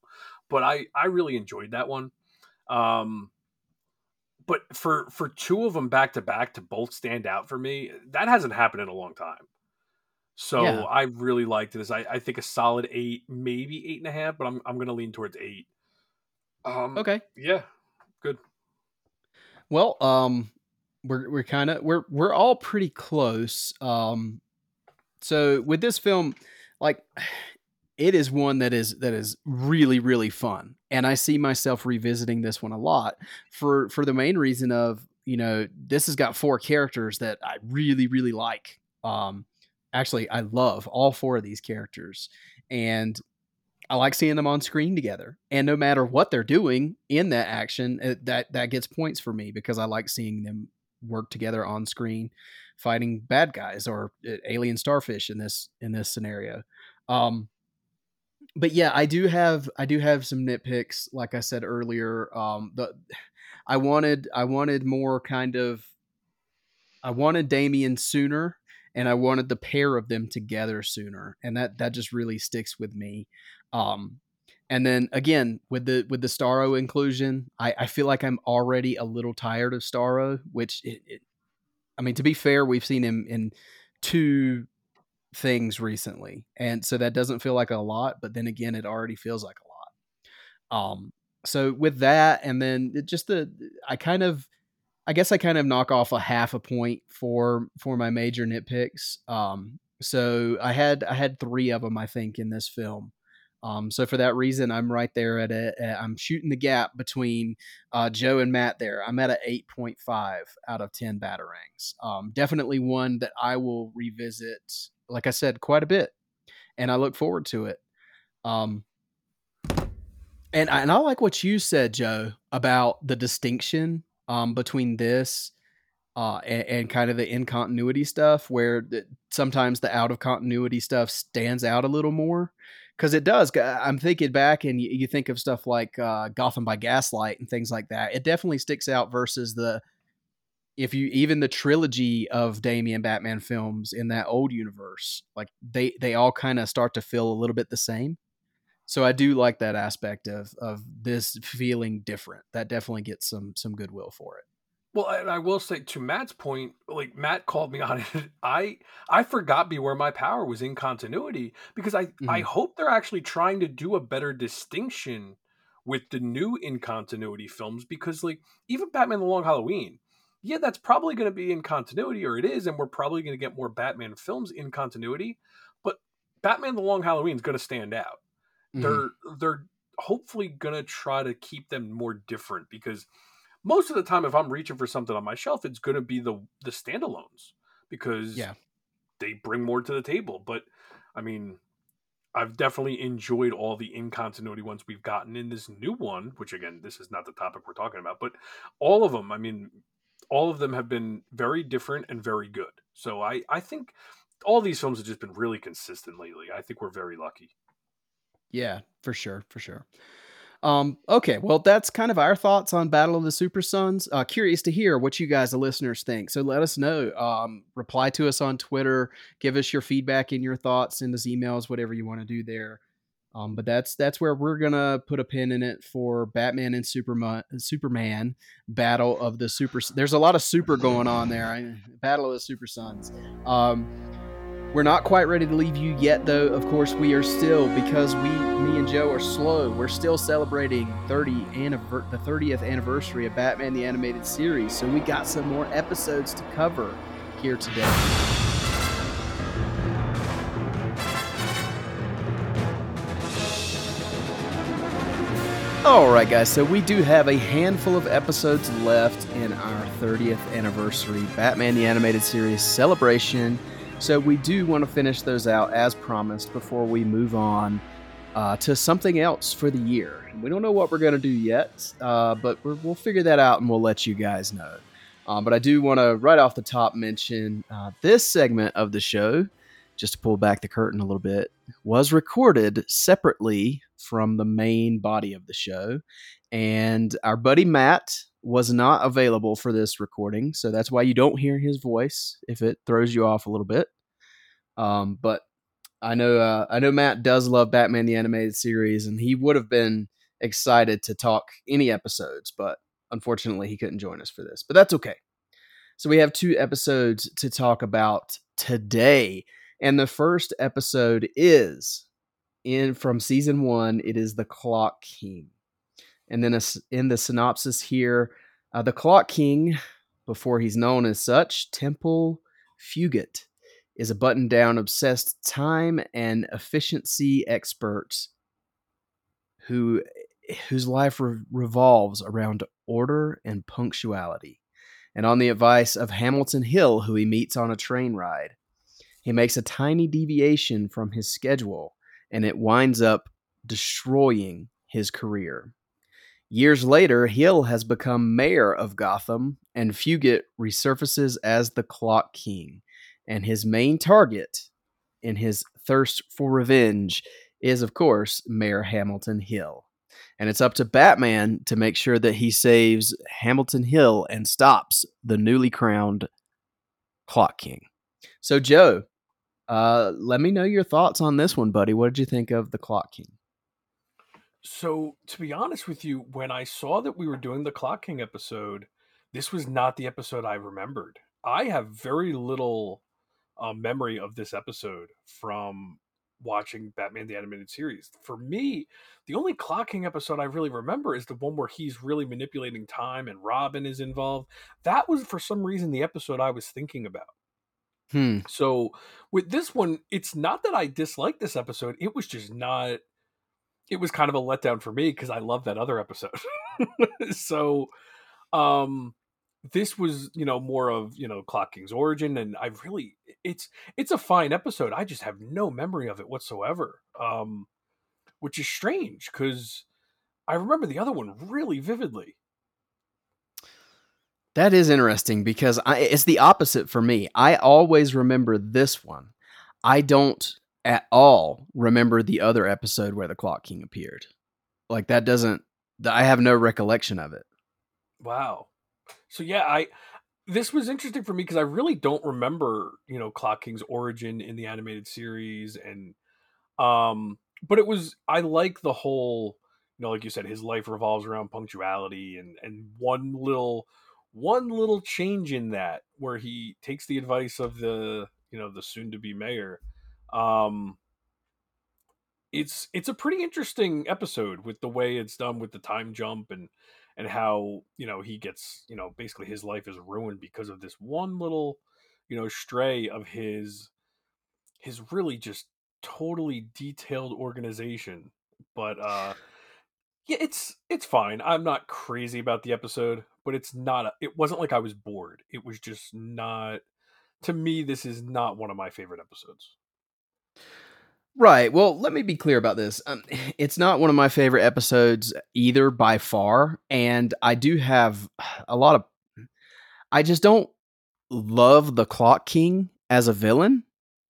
But I, I really enjoyed that one. Um, but for, for two of them back to back to both stand out for me, that hasn't happened in a long time. So yeah. I really liked this. I, I think a solid eight, maybe eight and a half, but I'm I'm gonna lean towards eight. Um, okay. Yeah. Good. Well, um, we're we're kind of we're we're all pretty close. Um, so with this film, like it is one that is that is really, really fun. And I see myself revisiting this one a lot for, for the main reason of, you know, this has got four characters that I really, really like. Um, actually, I love all four of these characters, and I like seeing them on screen together. And no matter what they're doing in that action, uh, that, that gets points for me because I like seeing them work together on screen, fighting bad guys or uh, alien starfish in this, in this scenario. Um, But yeah, I do have I do have some nitpicks. Like I said earlier, um, the I wanted I wanted more kind of I wanted Damian sooner, and I wanted the pair of them together sooner, and that that just really sticks with me. Um, and then again with the with the Starro inclusion, I, I feel like I'm already a little tired of Starro. Which it, it, I mean, to be fair, we've seen him in two things recently, and so that doesn't feel like a lot, but then again it already feels like a lot. Um so with that, and then it just the I kind of I guess I kind of knock off a half a point for for my major nitpicks. Um so I had I had three of them, I think, in this film. Um so for that reason, I'm right there at a, a I'm shooting the gap between uh Joe and Matt there. I'm at a eight point five out of ten batarangs. Um definitely one that I will revisit, like I said, quite a bit, and I look forward to it. Um, and I, and I like what you said, Joe, about the distinction um, between this uh, and, and kind of the in continuity stuff, where the, sometimes the out of continuity stuff stands out a little more, because it does. I'm thinking back, and you, you think of stuff like uh, Gotham by Gaslight and things like that. It definitely sticks out versus the, if you even the trilogy of Damian Batman films in that old universe, like they, they all kind of start to feel a little bit the same. So I do like that aspect of, of this feeling different. That definitely gets some, some goodwill for it. Well, and I will say, to Matt's point, like Matt called me on it. I, I forgot Beware My Power was in continuity, because I, mm-hmm. I hope they're actually trying to do a better distinction with the new in continuity films, because like even Batman, The Long Halloween, yeah, that's probably going to be in continuity, or it is, and we're probably going to get more Batman films in continuity, but Batman The Long Halloween is going to stand out. Mm-hmm. They're they're hopefully going to try to keep them more different, because most of the time if I'm reaching for something on my shelf, it's going to be the, the standalones, because yeah, they bring more to the table. But, I mean, I've definitely enjoyed all the in continuity ones we've gotten in this new one, which, again, this is not the topic we're talking about, but all of them, I mean... all of them have been very different and very good. So I, I think all these films have just been really consistent lately. I think we're very lucky. Yeah, for sure. For sure. Um, okay. Well, that's kind of our thoughts on Battle of the Super Sons. Uh, curious to hear what you guys, the listeners, think. So let us know, um, reply to us on Twitter, give us your feedback and your thoughts, send us emails, whatever you want to do there. Um, but that's that's where we're going to put a pin in it for Batman and Superman, Superman Battle of the Super. There's a lot of super going on there. Right? Battle of the Super Sons. Um, we're not quite ready to leave you yet, though. Of course, we are still, because we, me and Joe are slow, we're still celebrating thirty anniver- the thirtieth anniversary of Batman the Animated Series. So we got some more episodes to cover here today. All right, guys, so we do have a handful of episodes left in our thirtieth anniversary Batman the Animated Series celebration, so we do want to finish those out as promised before we move on uh, to something else for the year. We don't know what we're going to do yet, uh, but we're, we'll figure that out and we'll let you guys know. Um, but I do want to, right off the top, mention uh, this segment of the show, just to pull back the curtain a little bit, was recorded separately from the main body of the show. And our buddy Matt was not available for this recording. So that's why you don't hear his voice, if it throws you off a little bit. Um, but I know, uh, I know Matt does love Batman the Animated Series, and he would have been excited to talk any episodes, but unfortunately he couldn't join us for this, but that's okay. So we have two episodes to talk about today. And the first episode is in from season one. It is The Clock King. And then a, in the synopsis here, uh, the Clock King, before he's known as such, Temple Fugit, is a button-down, obsessed time and efficiency expert who whose life re- revolves around order and punctuality. And on the advice of Hamilton Hill, who he meets on a train ride, he makes a tiny deviation from his schedule, and it winds up destroying his career. Years later, Hill has become mayor of Gotham, and Fugit resurfaces as the Clock King. And his main target in his thirst for revenge is, of course, Mayor Hamilton Hill. And it's up to Batman to make sure that he saves Hamilton Hill and stops the newly crowned Clock King. So, Joe, uh, let me know your thoughts on this one, buddy. What did you think of the Clock King? So, to be honest with you, when I saw that we were doing the Clock King episode, this was not the episode I remembered. I have very little uh, memory of this episode from watching Batman the Animated Series. For me, the only Clock King episode I really remember is the one where he's really manipulating time and Robin is involved. That was, for some reason, the episode I was thinking about. Hmm. So with this one, it's not that I dislike this episode. It was just not... It was kind of a letdown for me because I love that other episode. So um, this was, you know, more of, you know, Clock King's origin. And I really, it's, it's a fine episode. I just have no memory of it whatsoever, um, which is strange because I remember the other one really vividly. That is interesting because I, it's the opposite for me. I always remember this one. I don't at all remember the other episode where the Clock King appeared. Like that doesn't, I have no recollection of it. Wow. So yeah, I, this was interesting for me because I really don't remember, you know, Clock King's origin in the animated series. And, um, but it was, I like the whole, you know, like you said, his life revolves around punctuality and, and one little, one little change in that where he takes the advice of the, you know, the soon to be mayor. Um, it's, it's a pretty interesting episode with the way it's done with the time jump and, and how, you know, he gets, you know, basically his life is ruined because of this one little, you know, stray of his, his really just totally detailed organization. But, uh, yeah, it's, it's fine. I'm not crazy about the episode, but it's not, a, it wasn't like I was bored. It was just not, to me, this is not one of my favorite episodes. Right. Well, let me be clear about this. Um, it's not one of my favorite episodes either by far. And I do have a lot of, I just don't love the Clock King as a villain.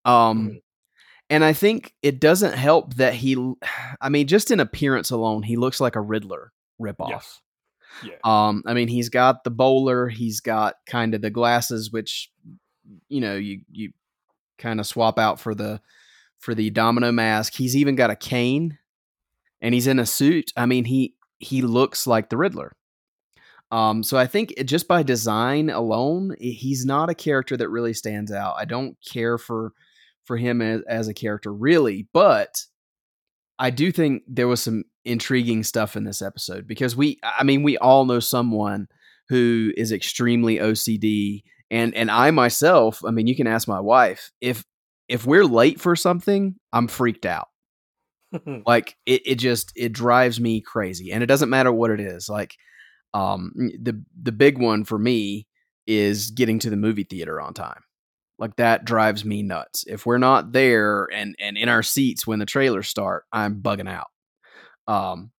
Um, mm-hmm. And I think it doesn't help that he, I mean, just in appearance alone, he looks like a Riddler ripoff. Yes. Yeah. Um, I mean, he's got the bowler, he's got kind of the glasses, which, you know, you, you kind of swap out for the, for the domino mask. He's even got a cane and he's in a suit. I mean, he, he looks like the Riddler. Um, so I think just by design alone, he's not a character that really stands out. I don't care for, for him as, as a character really, but I do think there was some intriguing stuff in this episode because we, I mean, we all know someone who is extremely O C D and, and I myself, I mean, you can ask my wife if, If we're late for something, I'm freaked out. Like it, it just, it drives me crazy and it doesn't matter what it is. Like, um, the, the big one for me is getting to the movie theater on time. Like that drives me nuts. If we're not there and, and in our seats when the trailers start, I'm bugging out. Um,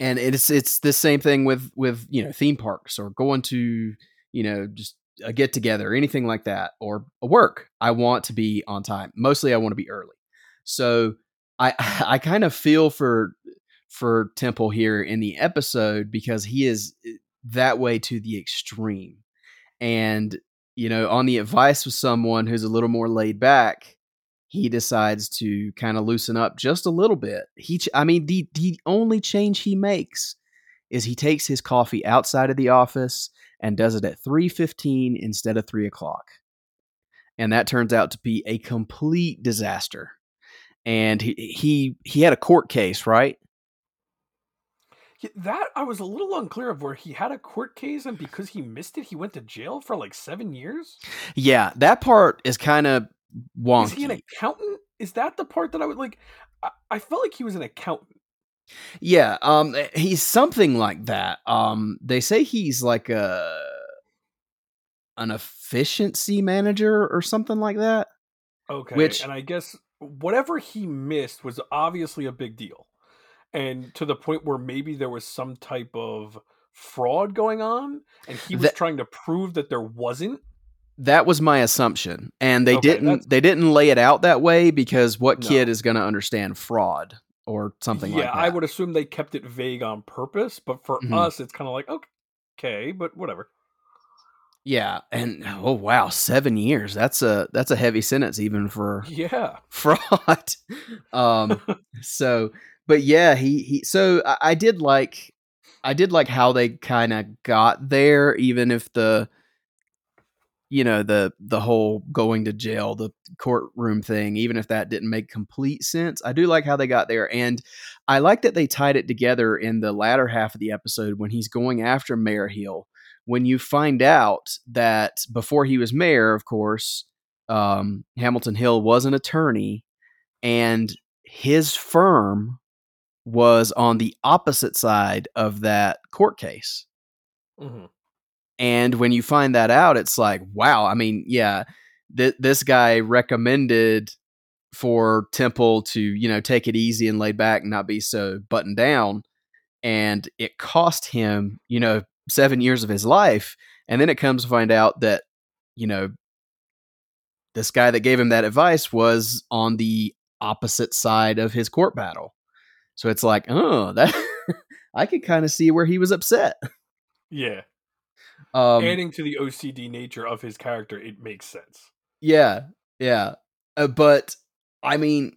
and it's, it's the same thing with, with, you know, theme parks or going to, you know, just, a get together, anything like that, or a work. I want to be on time. Mostly I want to be early. So I, I kind of feel for, for Temple here in the episode because he is that way to the extreme. And, you know, on the advice of someone who's a little more laid back, he decides to kind of loosen up just a little bit. He, I mean, the, the only change he makes is he takes his coffee outside of the office and does it at three fifteen instead of three o'clock. And that turns out to be a complete disaster. And he he, he had a court case, right? Yeah, that, I was a little unclear of where he had a court case, and because he missed it, he went to jail for like seven years? Yeah, that part is kind of wonky. Is he an accountant? Is that the part that I would like? I, I felt like he was an accountant. Yeah, um, he's something like that. Um, they say he's like a an efficiency manager or something like that. Okay, which, and I guess whatever he missed was obviously a big deal, and to the point where maybe there was some type of fraud going on, and he was that, trying to prove that there wasn't. That was my assumption, and they okay, didn't they didn't lay it out that way because what no. kid is going to understand fraud? Or something yeah, like that. Yeah, I would assume they kept it vague on purpose, but for mm-hmm. us, it's kind of like, okay, but whatever. Yeah, and oh wow, seven years. That's a that's a heavy sentence even for yeah fraud. um, so, but yeah, he he. So I, I did like, I did like how they kind of got there, even if the, you know, the the whole going to jail, the courtroom thing, even if that didn't make complete sense. I do like how they got there. And I like that they tied it together in the latter half of the episode when he's going after Mayor Hill, when you find out that before he was mayor, of course, um, Hamilton Hill was an attorney and his firm was on the opposite side of that court case. Mm-hmm. And when you find that out, it's like, wow. I mean, yeah, th- this guy recommended for Temple to, you know, take it easy and lay back and not be so buttoned down. And it cost him, you know, seven years of his life. And then it comes to find out that, you know, this guy that gave him that advice was on the opposite side of his court battle. So it's like, oh, that I could kind of see where he was upset. Yeah. Um, adding to the O C D nature of his character, it makes sense. Yeah, yeah. Uh, but, I mean,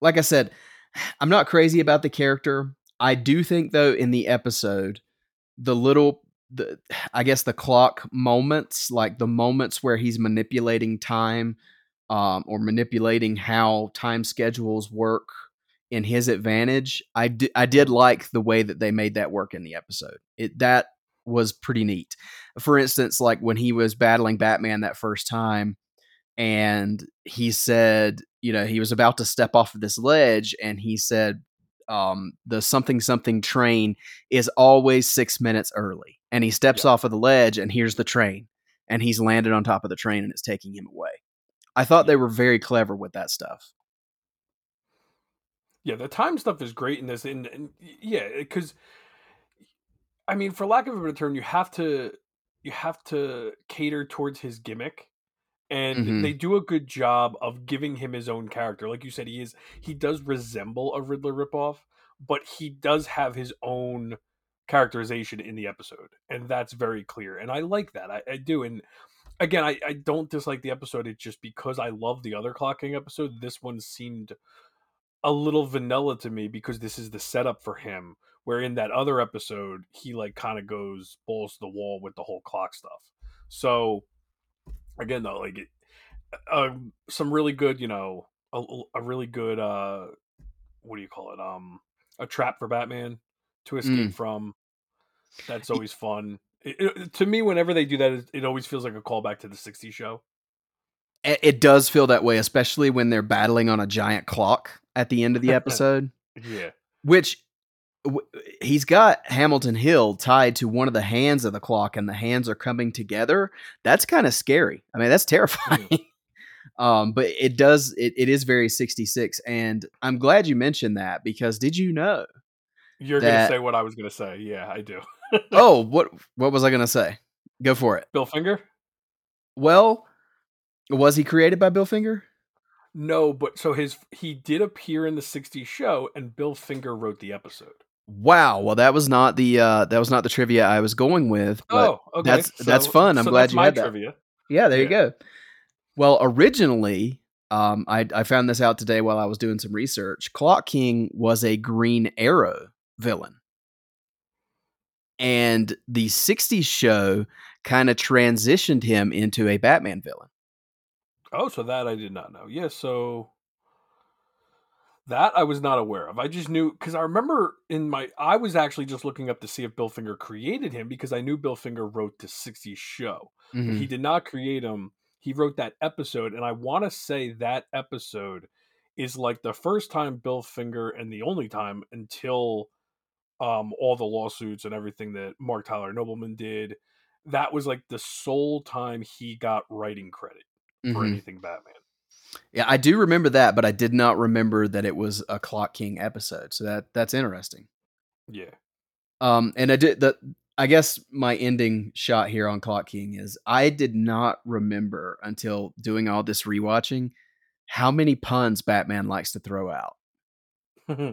like I said, I'm not crazy about the character. I do think, though, in the episode, the little, the I guess the clock moments, like the moments where he's manipulating time um, or manipulating how time schedules work in his advantage, I, d- I did like the way that they made that work in the episode. It that was pretty neat. For instance, like when he was battling Batman that first time and he said, you know, he was about to step off of this ledge and he said, um, the something something train is always six minutes early. And he steps yeah. off of the ledge and here's the train and he's landed on top of the train and it's taking him away. I thought yeah. they were very clever with that stuff. Yeah. The time stuff is great in this. And, and yeah, because I mean, for lack of a better term, you have to you have to cater towards his gimmick, and mm-hmm. they do a good job of giving him his own character. Like you said, he is he does resemble a Riddler ripoff, but he does have his own characterization in the episode, and that's very clear. And I like that. I, I do. And again, I, I don't dislike the episode. It's just because I love the other Clock King episode. This one seemed a little vanilla to me because this is the setup for him. Where in that other episode, he like kind of goes balls to the wall with the whole clock stuff. So again, though, like it, uh, some really good, you know, a, a really good, uh, what do you call it? Um, a trap for Batman to escape mm. from. That's always fun. It, it, to me, whenever they do that, it always feels like a callback to the sixties show. It, it does feel that way, especially when they're battling on a giant clock at the end of the episode. yeah. Which... he's got Hamilton Hill tied to one of the hands of the clock and the hands are coming together. That's kind of scary. I mean, that's terrifying. Mm. um, but it does, it, it is very sixty-six. And I'm glad you mentioned that because did you know? You're going to say what I was going to say. Yeah, I do. oh, what, what was I going to say? Go for it. Bill Finger. Well, was he created by Bill Finger? No, but so his, he did appear in the sixties show and Bill Finger wrote the episode. Wow. Well, that was not the uh, that was not the trivia I was going with. But oh, okay. That's so, that's fun. I'm so glad you had that. Trivia. Yeah, there yeah. you go. Well, originally, um, I I found this out today while I was doing some research. Clock King was a Green Arrow villain, and the sixties show kind of transitioned him into a Batman villain. Oh, so that I did not know. Yeah, so. That I was not aware of. I just knew because I remember in my I was actually just looking up to see if Bill Finger created him because I knew Bill Finger wrote the sixties show. Mm-hmm. But he did not create him. he wrote that episode, and I want to say that episode is like the first time Bill Finger, and the only time until um, all the lawsuits and everything that Mark Tyler Nobleman did, that was like the sole time he got writing credit for mm-hmm. anything Batman. Yeah, I do remember that, but I did not remember that it was a Clock King episode. So that that's interesting. Yeah. Um, and I did the. I guess my ending shot here on Clock King is I did not remember until doing all this rewatching how many puns Batman likes to throw out.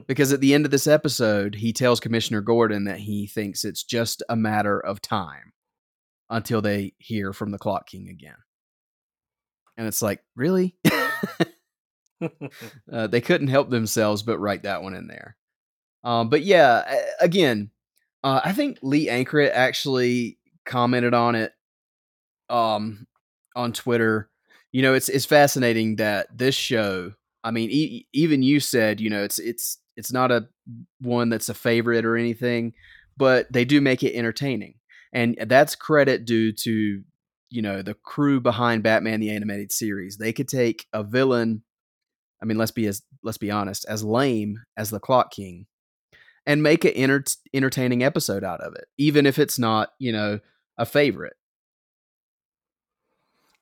Because at the end of this episode, he tells Commissioner Gordon that he thinks it's just a matter of time until they hear from the Clock King again. And it's like, really? uh, they couldn't help themselves but write that one in there. Um, but yeah, again, uh, I think Lee Ankerett actually commented on it um, on Twitter. You know, it's it's fascinating that this show, I mean, e- even you said, you know, it's it's it's not a one that's a favorite or anything, but they do make it entertaining. And that's credit due to, you know, the crew behind Batman the Animated Series. They could take a villain, I mean, let's be as let's be honest, as lame as the Clock King, and make an enter- entertaining episode out of it, even if it's not, you know, a favorite.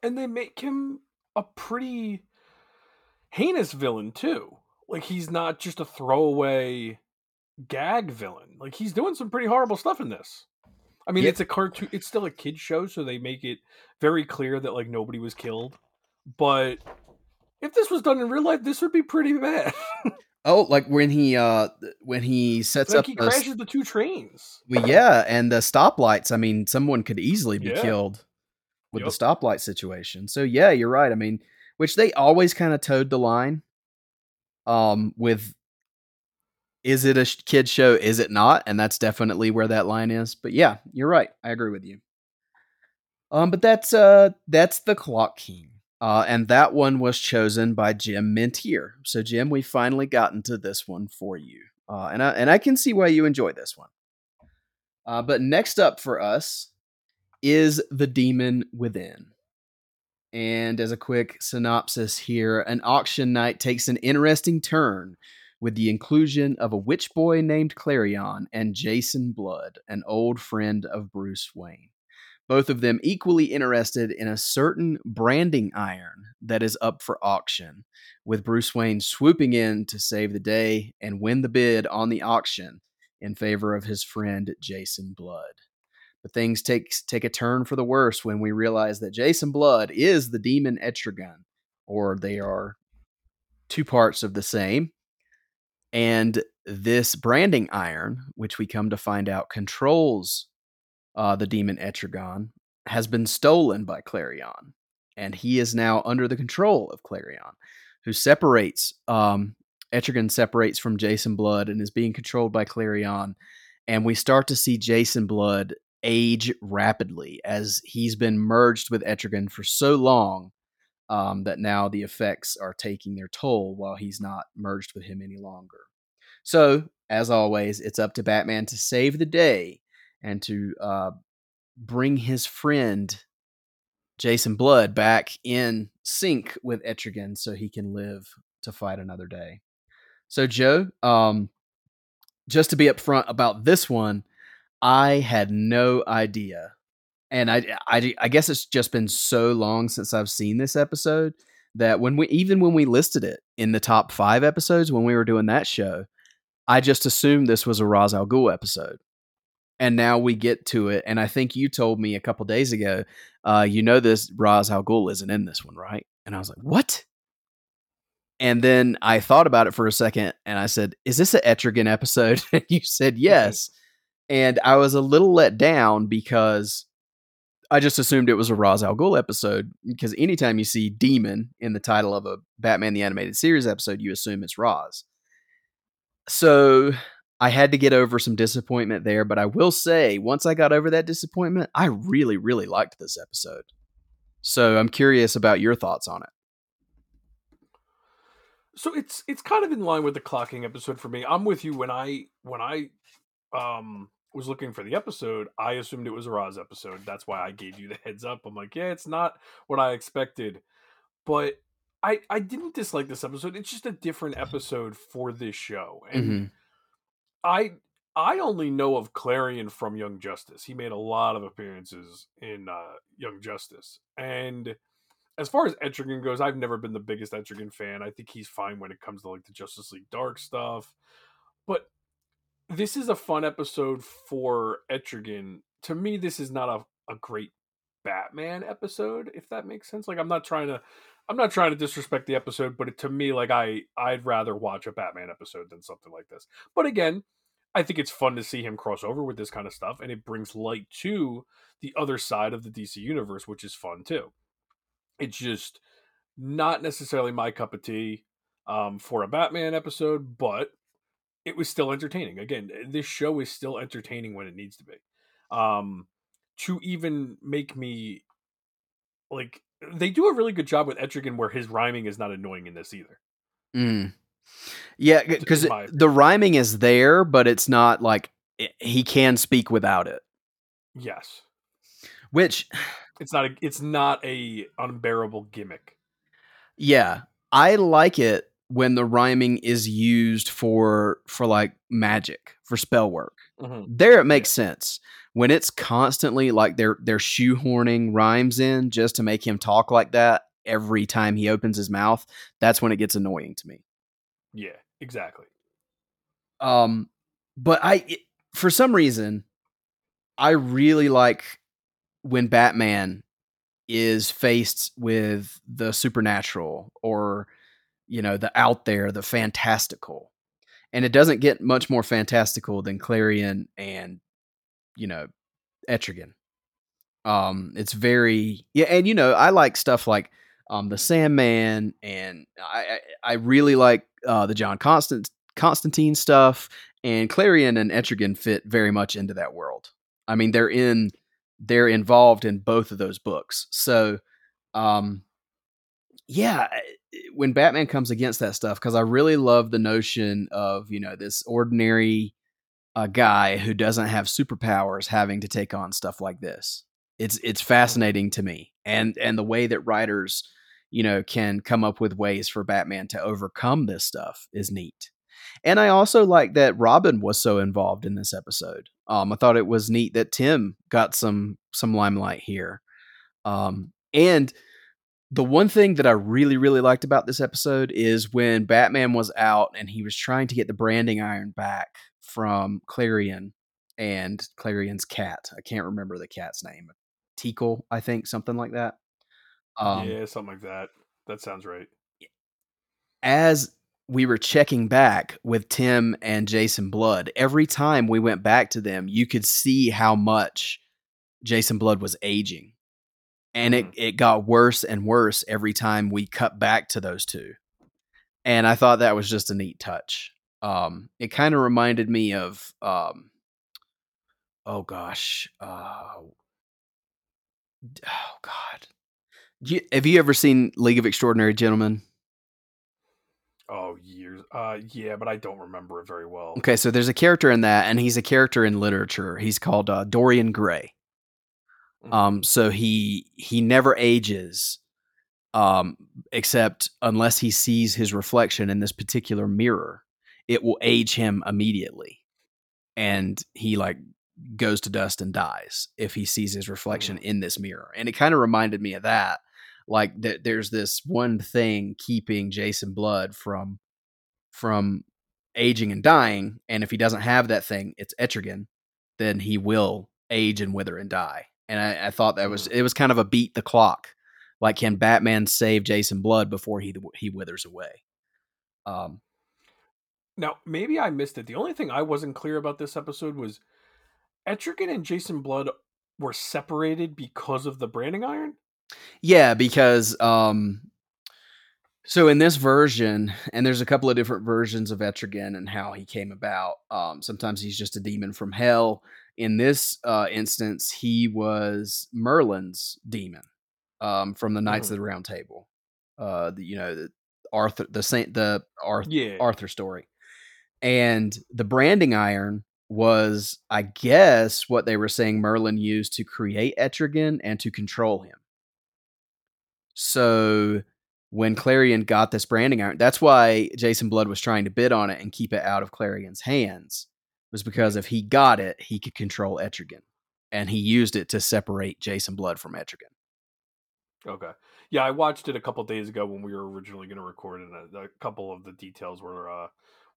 And they make him a pretty heinous villain too. Like, he's not just a throwaway gag villain. Like, he's doing some pretty horrible stuff in this. I mean, yeah. It's a cartoon. It's still a kid's show, so they make it very clear that, like, nobody was killed. But if this was done in real life, this would be pretty bad. Oh, like when he uh, when he sets like up, he the crashes st- the two trains. Well, yeah, and the stoplights. I mean, someone could easily be yeah. killed with yep. the stoplight situation. So yeah, you're right. I mean, which they always kind of toed the line. Um, with. Is it a kid's show? Is it not? And that's definitely where that line is. But yeah, you're right. I agree with you. Um, but that's uh, that's the Clock King. Uh, and that one was chosen by Jim Mentier. So Jim, we finally gotten to this one for you. Uh, and I and I can see why you enjoy this one. Uh, but next up for us is The Demon Within. And as a quick synopsis here, an auction night takes an interesting turn with the inclusion of a witch boy named Klarion and Jason Blood, an old friend of Bruce Wayne. Both of them equally interested in a certain branding iron that is up for auction, with Bruce Wayne swooping in to save the day and win the bid on the auction in favor of his friend Jason Blood. But things take, take a turn for the worse when we realize that Jason Blood is the demon Etrigan, or they are two parts of the same. And this branding iron, which we come to find out controls uh, the demon Etrigan, has been stolen by Klarion. And he is now under the control of Klarion, who separates, um, Etrigan separates from Jason Blood and is being controlled by Klarion. And we start to see Jason Blood age rapidly as he's been merged with Etrigan for so long. Um, that now the effects are taking their toll while he's not merged with him any longer. So, as always, it's up to Batman to save the day and to uh, bring his friend Jason Blood back in sync with Etrigan so he can live to fight another day. So, Joe, um, just to be upfront about this one, I had no idea. And I, I, I guess it's just been so long since I've seen this episode that when we, even when we listed it in the top five episodes, when we were doing that show, I just assumed this was a Ra's al Ghul episode. And now we get to it. And I think you told me a couple days ago, uh, you know, this Ra's al Ghul isn't in this one, right? And I was like, what? And then I thought about it for a second and I said, is this an Etrigan episode? And you said, yes. And I was a little let down because I just assumed it was a Ra's al Ghul episode, because anytime you see demon in the title of a Batman the Animated Series episode, you assume it's Ra's. So I had to get over some disappointment there, but I will say once I got over that disappointment, I really, really liked this episode. So I'm curious about your thoughts on it. So it's, it's kind of in line with the Clock King episode for me. I'm with you when I, when I, um, was looking for the episode, I assumed it was a Roz episode. That's why I gave you the heads up. I'm like, yeah, it's not what I expected. But I, I didn't dislike this episode. It's just a different episode for this show. And mm-hmm. I I only know of Klarion from Young Justice. He made a lot of appearances in uh, Young Justice. And as far as Etrigan goes, I've never been the biggest Etrigan fan. I think he's fine when it comes to like the Justice League Dark stuff. But this is a fun episode for Etrigan. To me, this is not a, a great Batman episode, if that makes sense. Like, I'm not trying to, I'm not trying to disrespect the episode, but it, to me, like I, I'd rather watch a Batman episode than something like this. But again, I think it's fun to see him cross over with this kind of stuff, and it brings light to the other side of the D C universe, which is fun too. It's just not necessarily my cup of tea um, for a Batman episode, but it was still entertaining. Again, this show is still entertaining when it needs to be. Um, to even make me, like, they do a really good job with Etrigan where his rhyming is not annoying in this either. Mm. Yeah, because the rhyming is there, but it's not like it, he can speak without it. Yes. Which... It's not a, it's not a unbearable gimmick. Yeah. I like it when the rhyming is used for, for like magic, for spell work. Mm-hmm. There it makes yeah. sense. When it's constantly like they're, they're shoehorning rhymes in just to make him talk like that every time he opens his mouth, that's when it gets annoying to me. Yeah, exactly. Um, but I, it, for some reason, I really like when Batman is faced with the supernatural or, you know, the out there, the fantastical, and it doesn't get much more fantastical than Klarion and, you know, Etrigan. Um, it's very, yeah. And, you know, I like stuff like, um, the Sandman, and I, I, I really like, uh, the John Constant Constantine stuff, and Klarion and Etrigan fit very much into that world. I mean, they're in, they're involved in both of those books. So, um, yeah, when Batman comes against that stuff, because I really love the notion of, you know, this ordinary uh, guy who doesn't have superpowers having to take on stuff like this. It's it's fascinating to me. And, and the way that writers, you know, can come up with ways for Batman to overcome this stuff is neat. And I also like that Robin was so involved in this episode. Um, I thought it was neat that Tim got some some limelight here. Um, and the one thing that I really, really liked about this episode is when Batman was out and he was trying to get the branding iron back from Klarion and Clarion's cat. I can't remember the cat's name. Tikal, I think, something like that. Um, yeah, something like that. That sounds right. As... we were checking back with Tim and Jason Blood. Every time we went back to them, you could see how much Jason Blood was aging, and mm-hmm. it, it got worse and worse every time we cut back to those two. And I thought that was just a neat touch. Um, it kind of reminded me of, um, Oh gosh. Uh, oh God. You, have you ever seen League of Extraordinary Gentlemen? Oh, years. Uh, yeah, but I don't remember it very well. Okay, so there's a character in that, and he's a character in literature. He's called uh, Dorian Gray. Mm-hmm. Um, so he he never ages, um, except unless he sees his reflection in this particular mirror. It will age him immediately, and he like goes to dust and dies if he sees his reflection mm-hmm. in this mirror. And it kind of reminded me of that. Like th- there's this one thing keeping Jason Blood from, from aging and dying. And if he doesn't have that thing, it's Etrigan, then he will age and wither and die. And I, I thought that was, it was kind of a beat the clock. Like, can Batman save Jason Blood before he, he withers away? Um, now maybe I missed it. The only thing I wasn't clear about this episode was Etrigan and Jason Blood were separated because of the branding iron. Yeah, because um, so in this version, and there's a couple of different versions of Etrigan and how he came about. Um, sometimes he's just a demon from hell. In this uh, instance, he was Merlin's demon um, from the Knights mm-hmm. of the Round Table. Uh, the, you know, the Arthur, the Saint, the Arthur, yeah. Arthur story, and the branding iron was, I guess, what they were saying Merlin used to create Etrigan and to control him. So when Klarion got this branding iron, that's why Jason Blood was trying to bid on it and keep it out of Clarion's hands, was because if he got it, he could control Etrigan. And he used it to separate Jason Blood from Etrigan. Okay. Yeah, I watched it a couple days ago when we were originally going to record it. And a, a couple of the details were uh,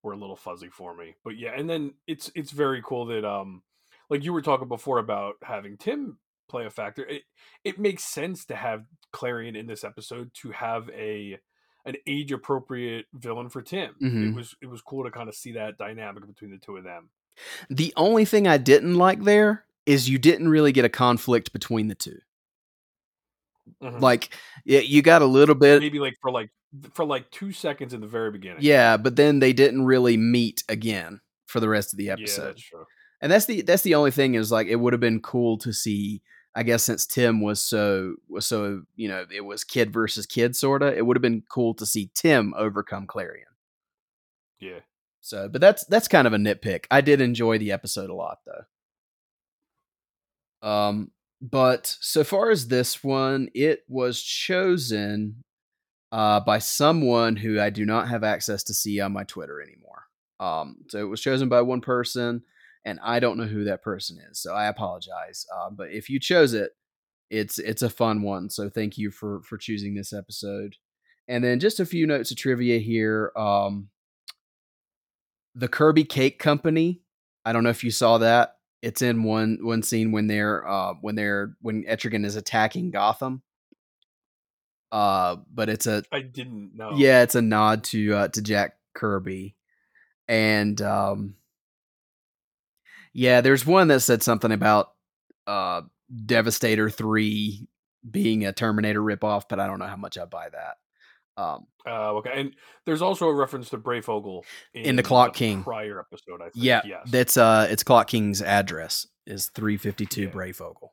were a little fuzzy for me. But yeah, and then it's it's very cool that, um, like you were talking before about having Tim play a factor. It it makes sense to have Klarion in this episode to have a an age appropriate villain for Tim. Mm-hmm. It was it was cool to kind of see that dynamic between the two of them. The only thing I didn't like there is you didn't really get a conflict between the two. Mm-hmm. Like you got a little bit, maybe like for like, for like two seconds in the very beginning. Yeah. But then they didn't really meet again for the rest of the episode. Yeah, that's true. And that's the, that's the only thing is like, it would have been cool to see, I guess, since Tim was so, was so, you know, it was kid versus kid, sort of, it would have been cool to see Tim overcome Klarion. Yeah. So, but that's, that's kind of a nitpick. I did enjoy the episode a lot though. Um, But so far as this one, it was chosen uh, by someone who I do not have access to see on my Twitter anymore. Um, so it was chosen by one person, and I don't know who that person is. So I apologize. Uh, but if you chose it, it's it's a fun one. So thank you for for choosing this episode. And then just a few notes of trivia here. Um, the Kirby Cake Company. I don't know if you saw that. It's in one one scene when they're uh, when they're when Etrigan is attacking Gotham. Uh, but it's a I didn't know. Yeah, it's a nod to uh, to Jack Kirby, and um, yeah, there's one that said something about uh, Devastator three being a Terminator ripoff, but I don't know how much I buy that. Um, uh, okay, and there's also a reference to Breyfogle in, in the Clock the King prior episode. I think. Yeah, yes. That's uh, it's Clock King's address is three fifty-two yeah. Breyfogle.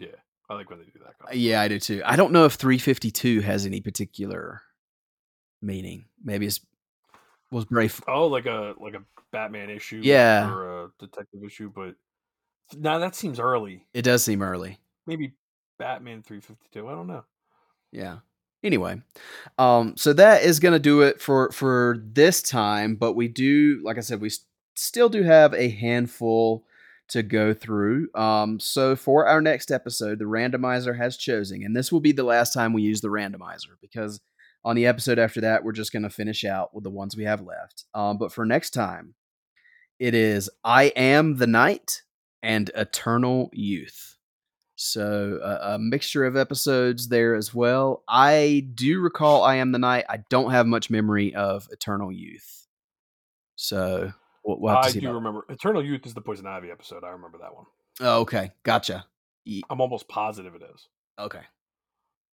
Yeah, I like when they do that. Kind of yeah, I do too. I don't know if three fifty-two has any particular meaning. Maybe it's was Breyfogle. Oh, like a like a Batman issue, yeah, or a detective issue. But now that seems early. It does seem early. Maybe Batman three fifty-two. I don't know. Yeah. Anyway, um, so that is going to do it for, for this time, but we do, like I said, we st- still do have a handful to go through. Um, so for our next episode, the randomizer has chosen, and this will be the last time we use the randomizer because on the episode after that, we're just going to finish out with the ones we have left. Um, but for next time, it is I Am the Night and Eternal Youth. So uh, a mixture of episodes there as well. I do recall I Am the Night. I don't have much memory of Eternal Youth. So we'll, we'll have to I see do remember that. Eternal Youth is the Poison Ivy episode. I remember that one. Oh, okay. Gotcha. I'm almost positive it is. Okay.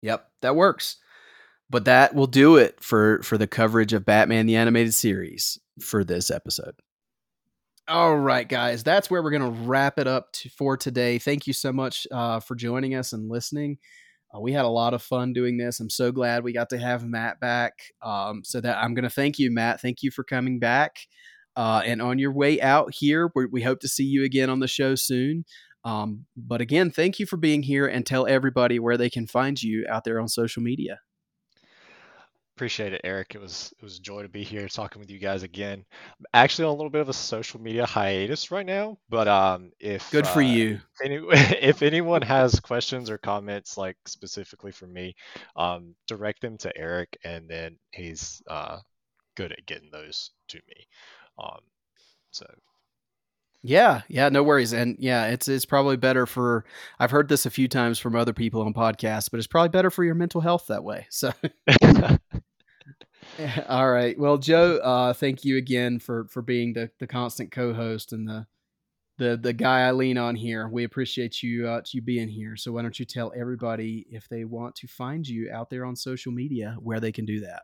Yep. That works. But that will do it for, for the coverage of Batman the Animated Series for this episode. All right, guys, that's where we're going to wrap it up to, for today. Thank you so much uh, for joining us and listening. Uh, we had a lot of fun doing this. I'm so glad we got to have Matt back. Um, so that I'm going to thank you, Matt. Thank you for coming back. Uh, and on your way out here, we, we hope to see you again on the show soon. Um, but again, thank you for being here and tell everybody where they can find you out there on social media. Appreciate it, Eric. It was it was a joy to be here talking with you guys again. I'm actually on a little bit of a social media hiatus right now, but um, if good for uh, you. Any, if anyone has questions or comments, like specifically for me, um, direct them to Eric, and then he's uh good at getting those to me. Um, so. Yeah, yeah, no worries. And yeah, it's it's probably better for, I've heard this a few times from other people on podcasts, but it's probably better for your mental health that way. So, all right. Well, Joe, uh, thank you again for, for being the, the constant co-host and the, the, the guy I lean on here. We appreciate you, uh, you being here. So why don't you tell everybody if they want to find you out there on social media, where they can do that.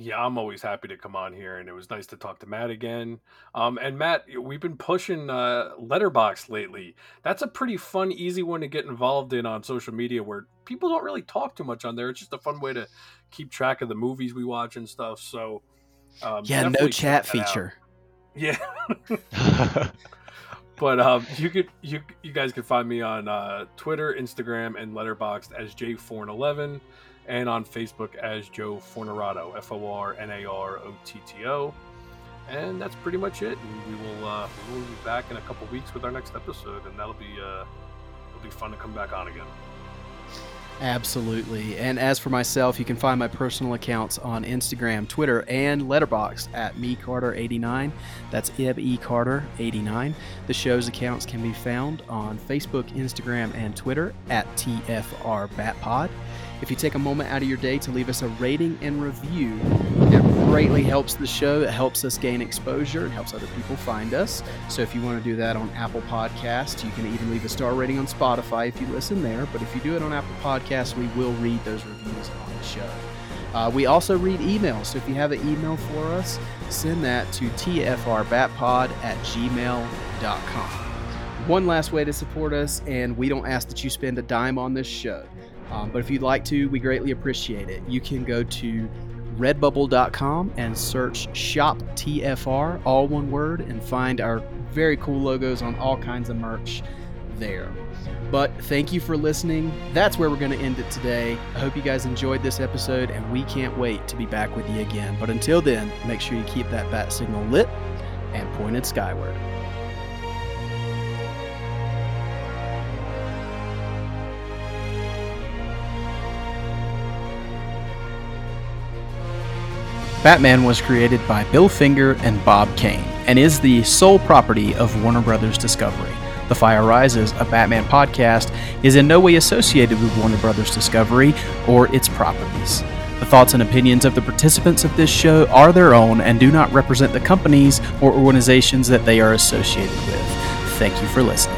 Yeah, I'm always happy to come on here, and it was nice to talk to Matt again. Um, and Matt, we've been pushing uh, Letterboxd lately. That's a pretty fun, easy one to get involved in on social media where people don't really talk too much on there. It's just a fun way to keep track of the movies we watch and stuff. So um, yeah, no chat feature. Yeah. But um, you could you you guys can find me on uh, Twitter, Instagram, and Letterboxd as J Forn eleven, and on Facebook as Joe Fornarotto, F O R N A R O T T O. And that's pretty much it. We will uh, we'll be back in a couple weeks with our next episode, and that'll be uh, it'll be fun to come back on again. Absolutely. And as for myself, you can find my personal accounts on Instagram, Twitter, and Letterboxd at me carter eighty-nine. That's M E Carter eighty-nine. The show's accounts can be found on Facebook, Instagram, and Twitter at T F R Bat Pod. If you take a moment out of your day to leave us a rating and review, it greatly helps the show. It helps us gain exposure. It helps other people find us. So if you want to do that on Apple Podcasts, you can even leave a star rating on Spotify if you listen there. But if you do it on Apple Podcasts, we will read those reviews on the show. Uh, we also read emails. So if you have an email for us, send that to T F R Bat Pod at gmail dot com. One last way to support us, and we don't ask that you spend a dime on this show. Um, but if you'd like to, we greatly appreciate it. You can go to redbubble dot com and search Shop T F R, all one word, and find our very cool logos on all kinds of merch there. But thank you for listening. That's where we're going to end it today. I hope you guys enjoyed this episode, and we can't wait to be back with you again. But until then, make sure you keep that bat signal lit and pointed skyward. Batman was created by Bill Finger and Bob Kane and is the sole property of Warner Brothers Discovery. The Fire Rises, a Batman podcast, is in no way associated with Warner Brothers Discovery or its properties. The thoughts and opinions of the participants of this show are their own and do not represent the companies or organizations that they are associated with. Thank you for listening.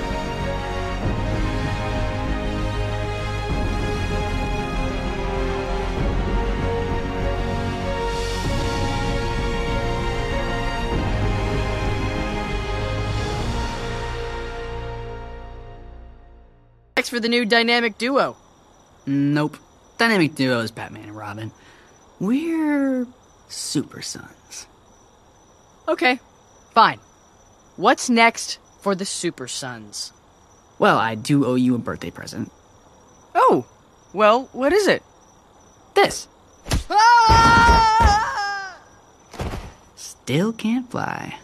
For the new dynamic duo. Nope. Dynamic duo is Batman and Robin. We're super sons. Okay, fine. What's next for the super sons? Well, I do owe you a birthday present. Oh, well, what is it? This. Ah! Still can't fly.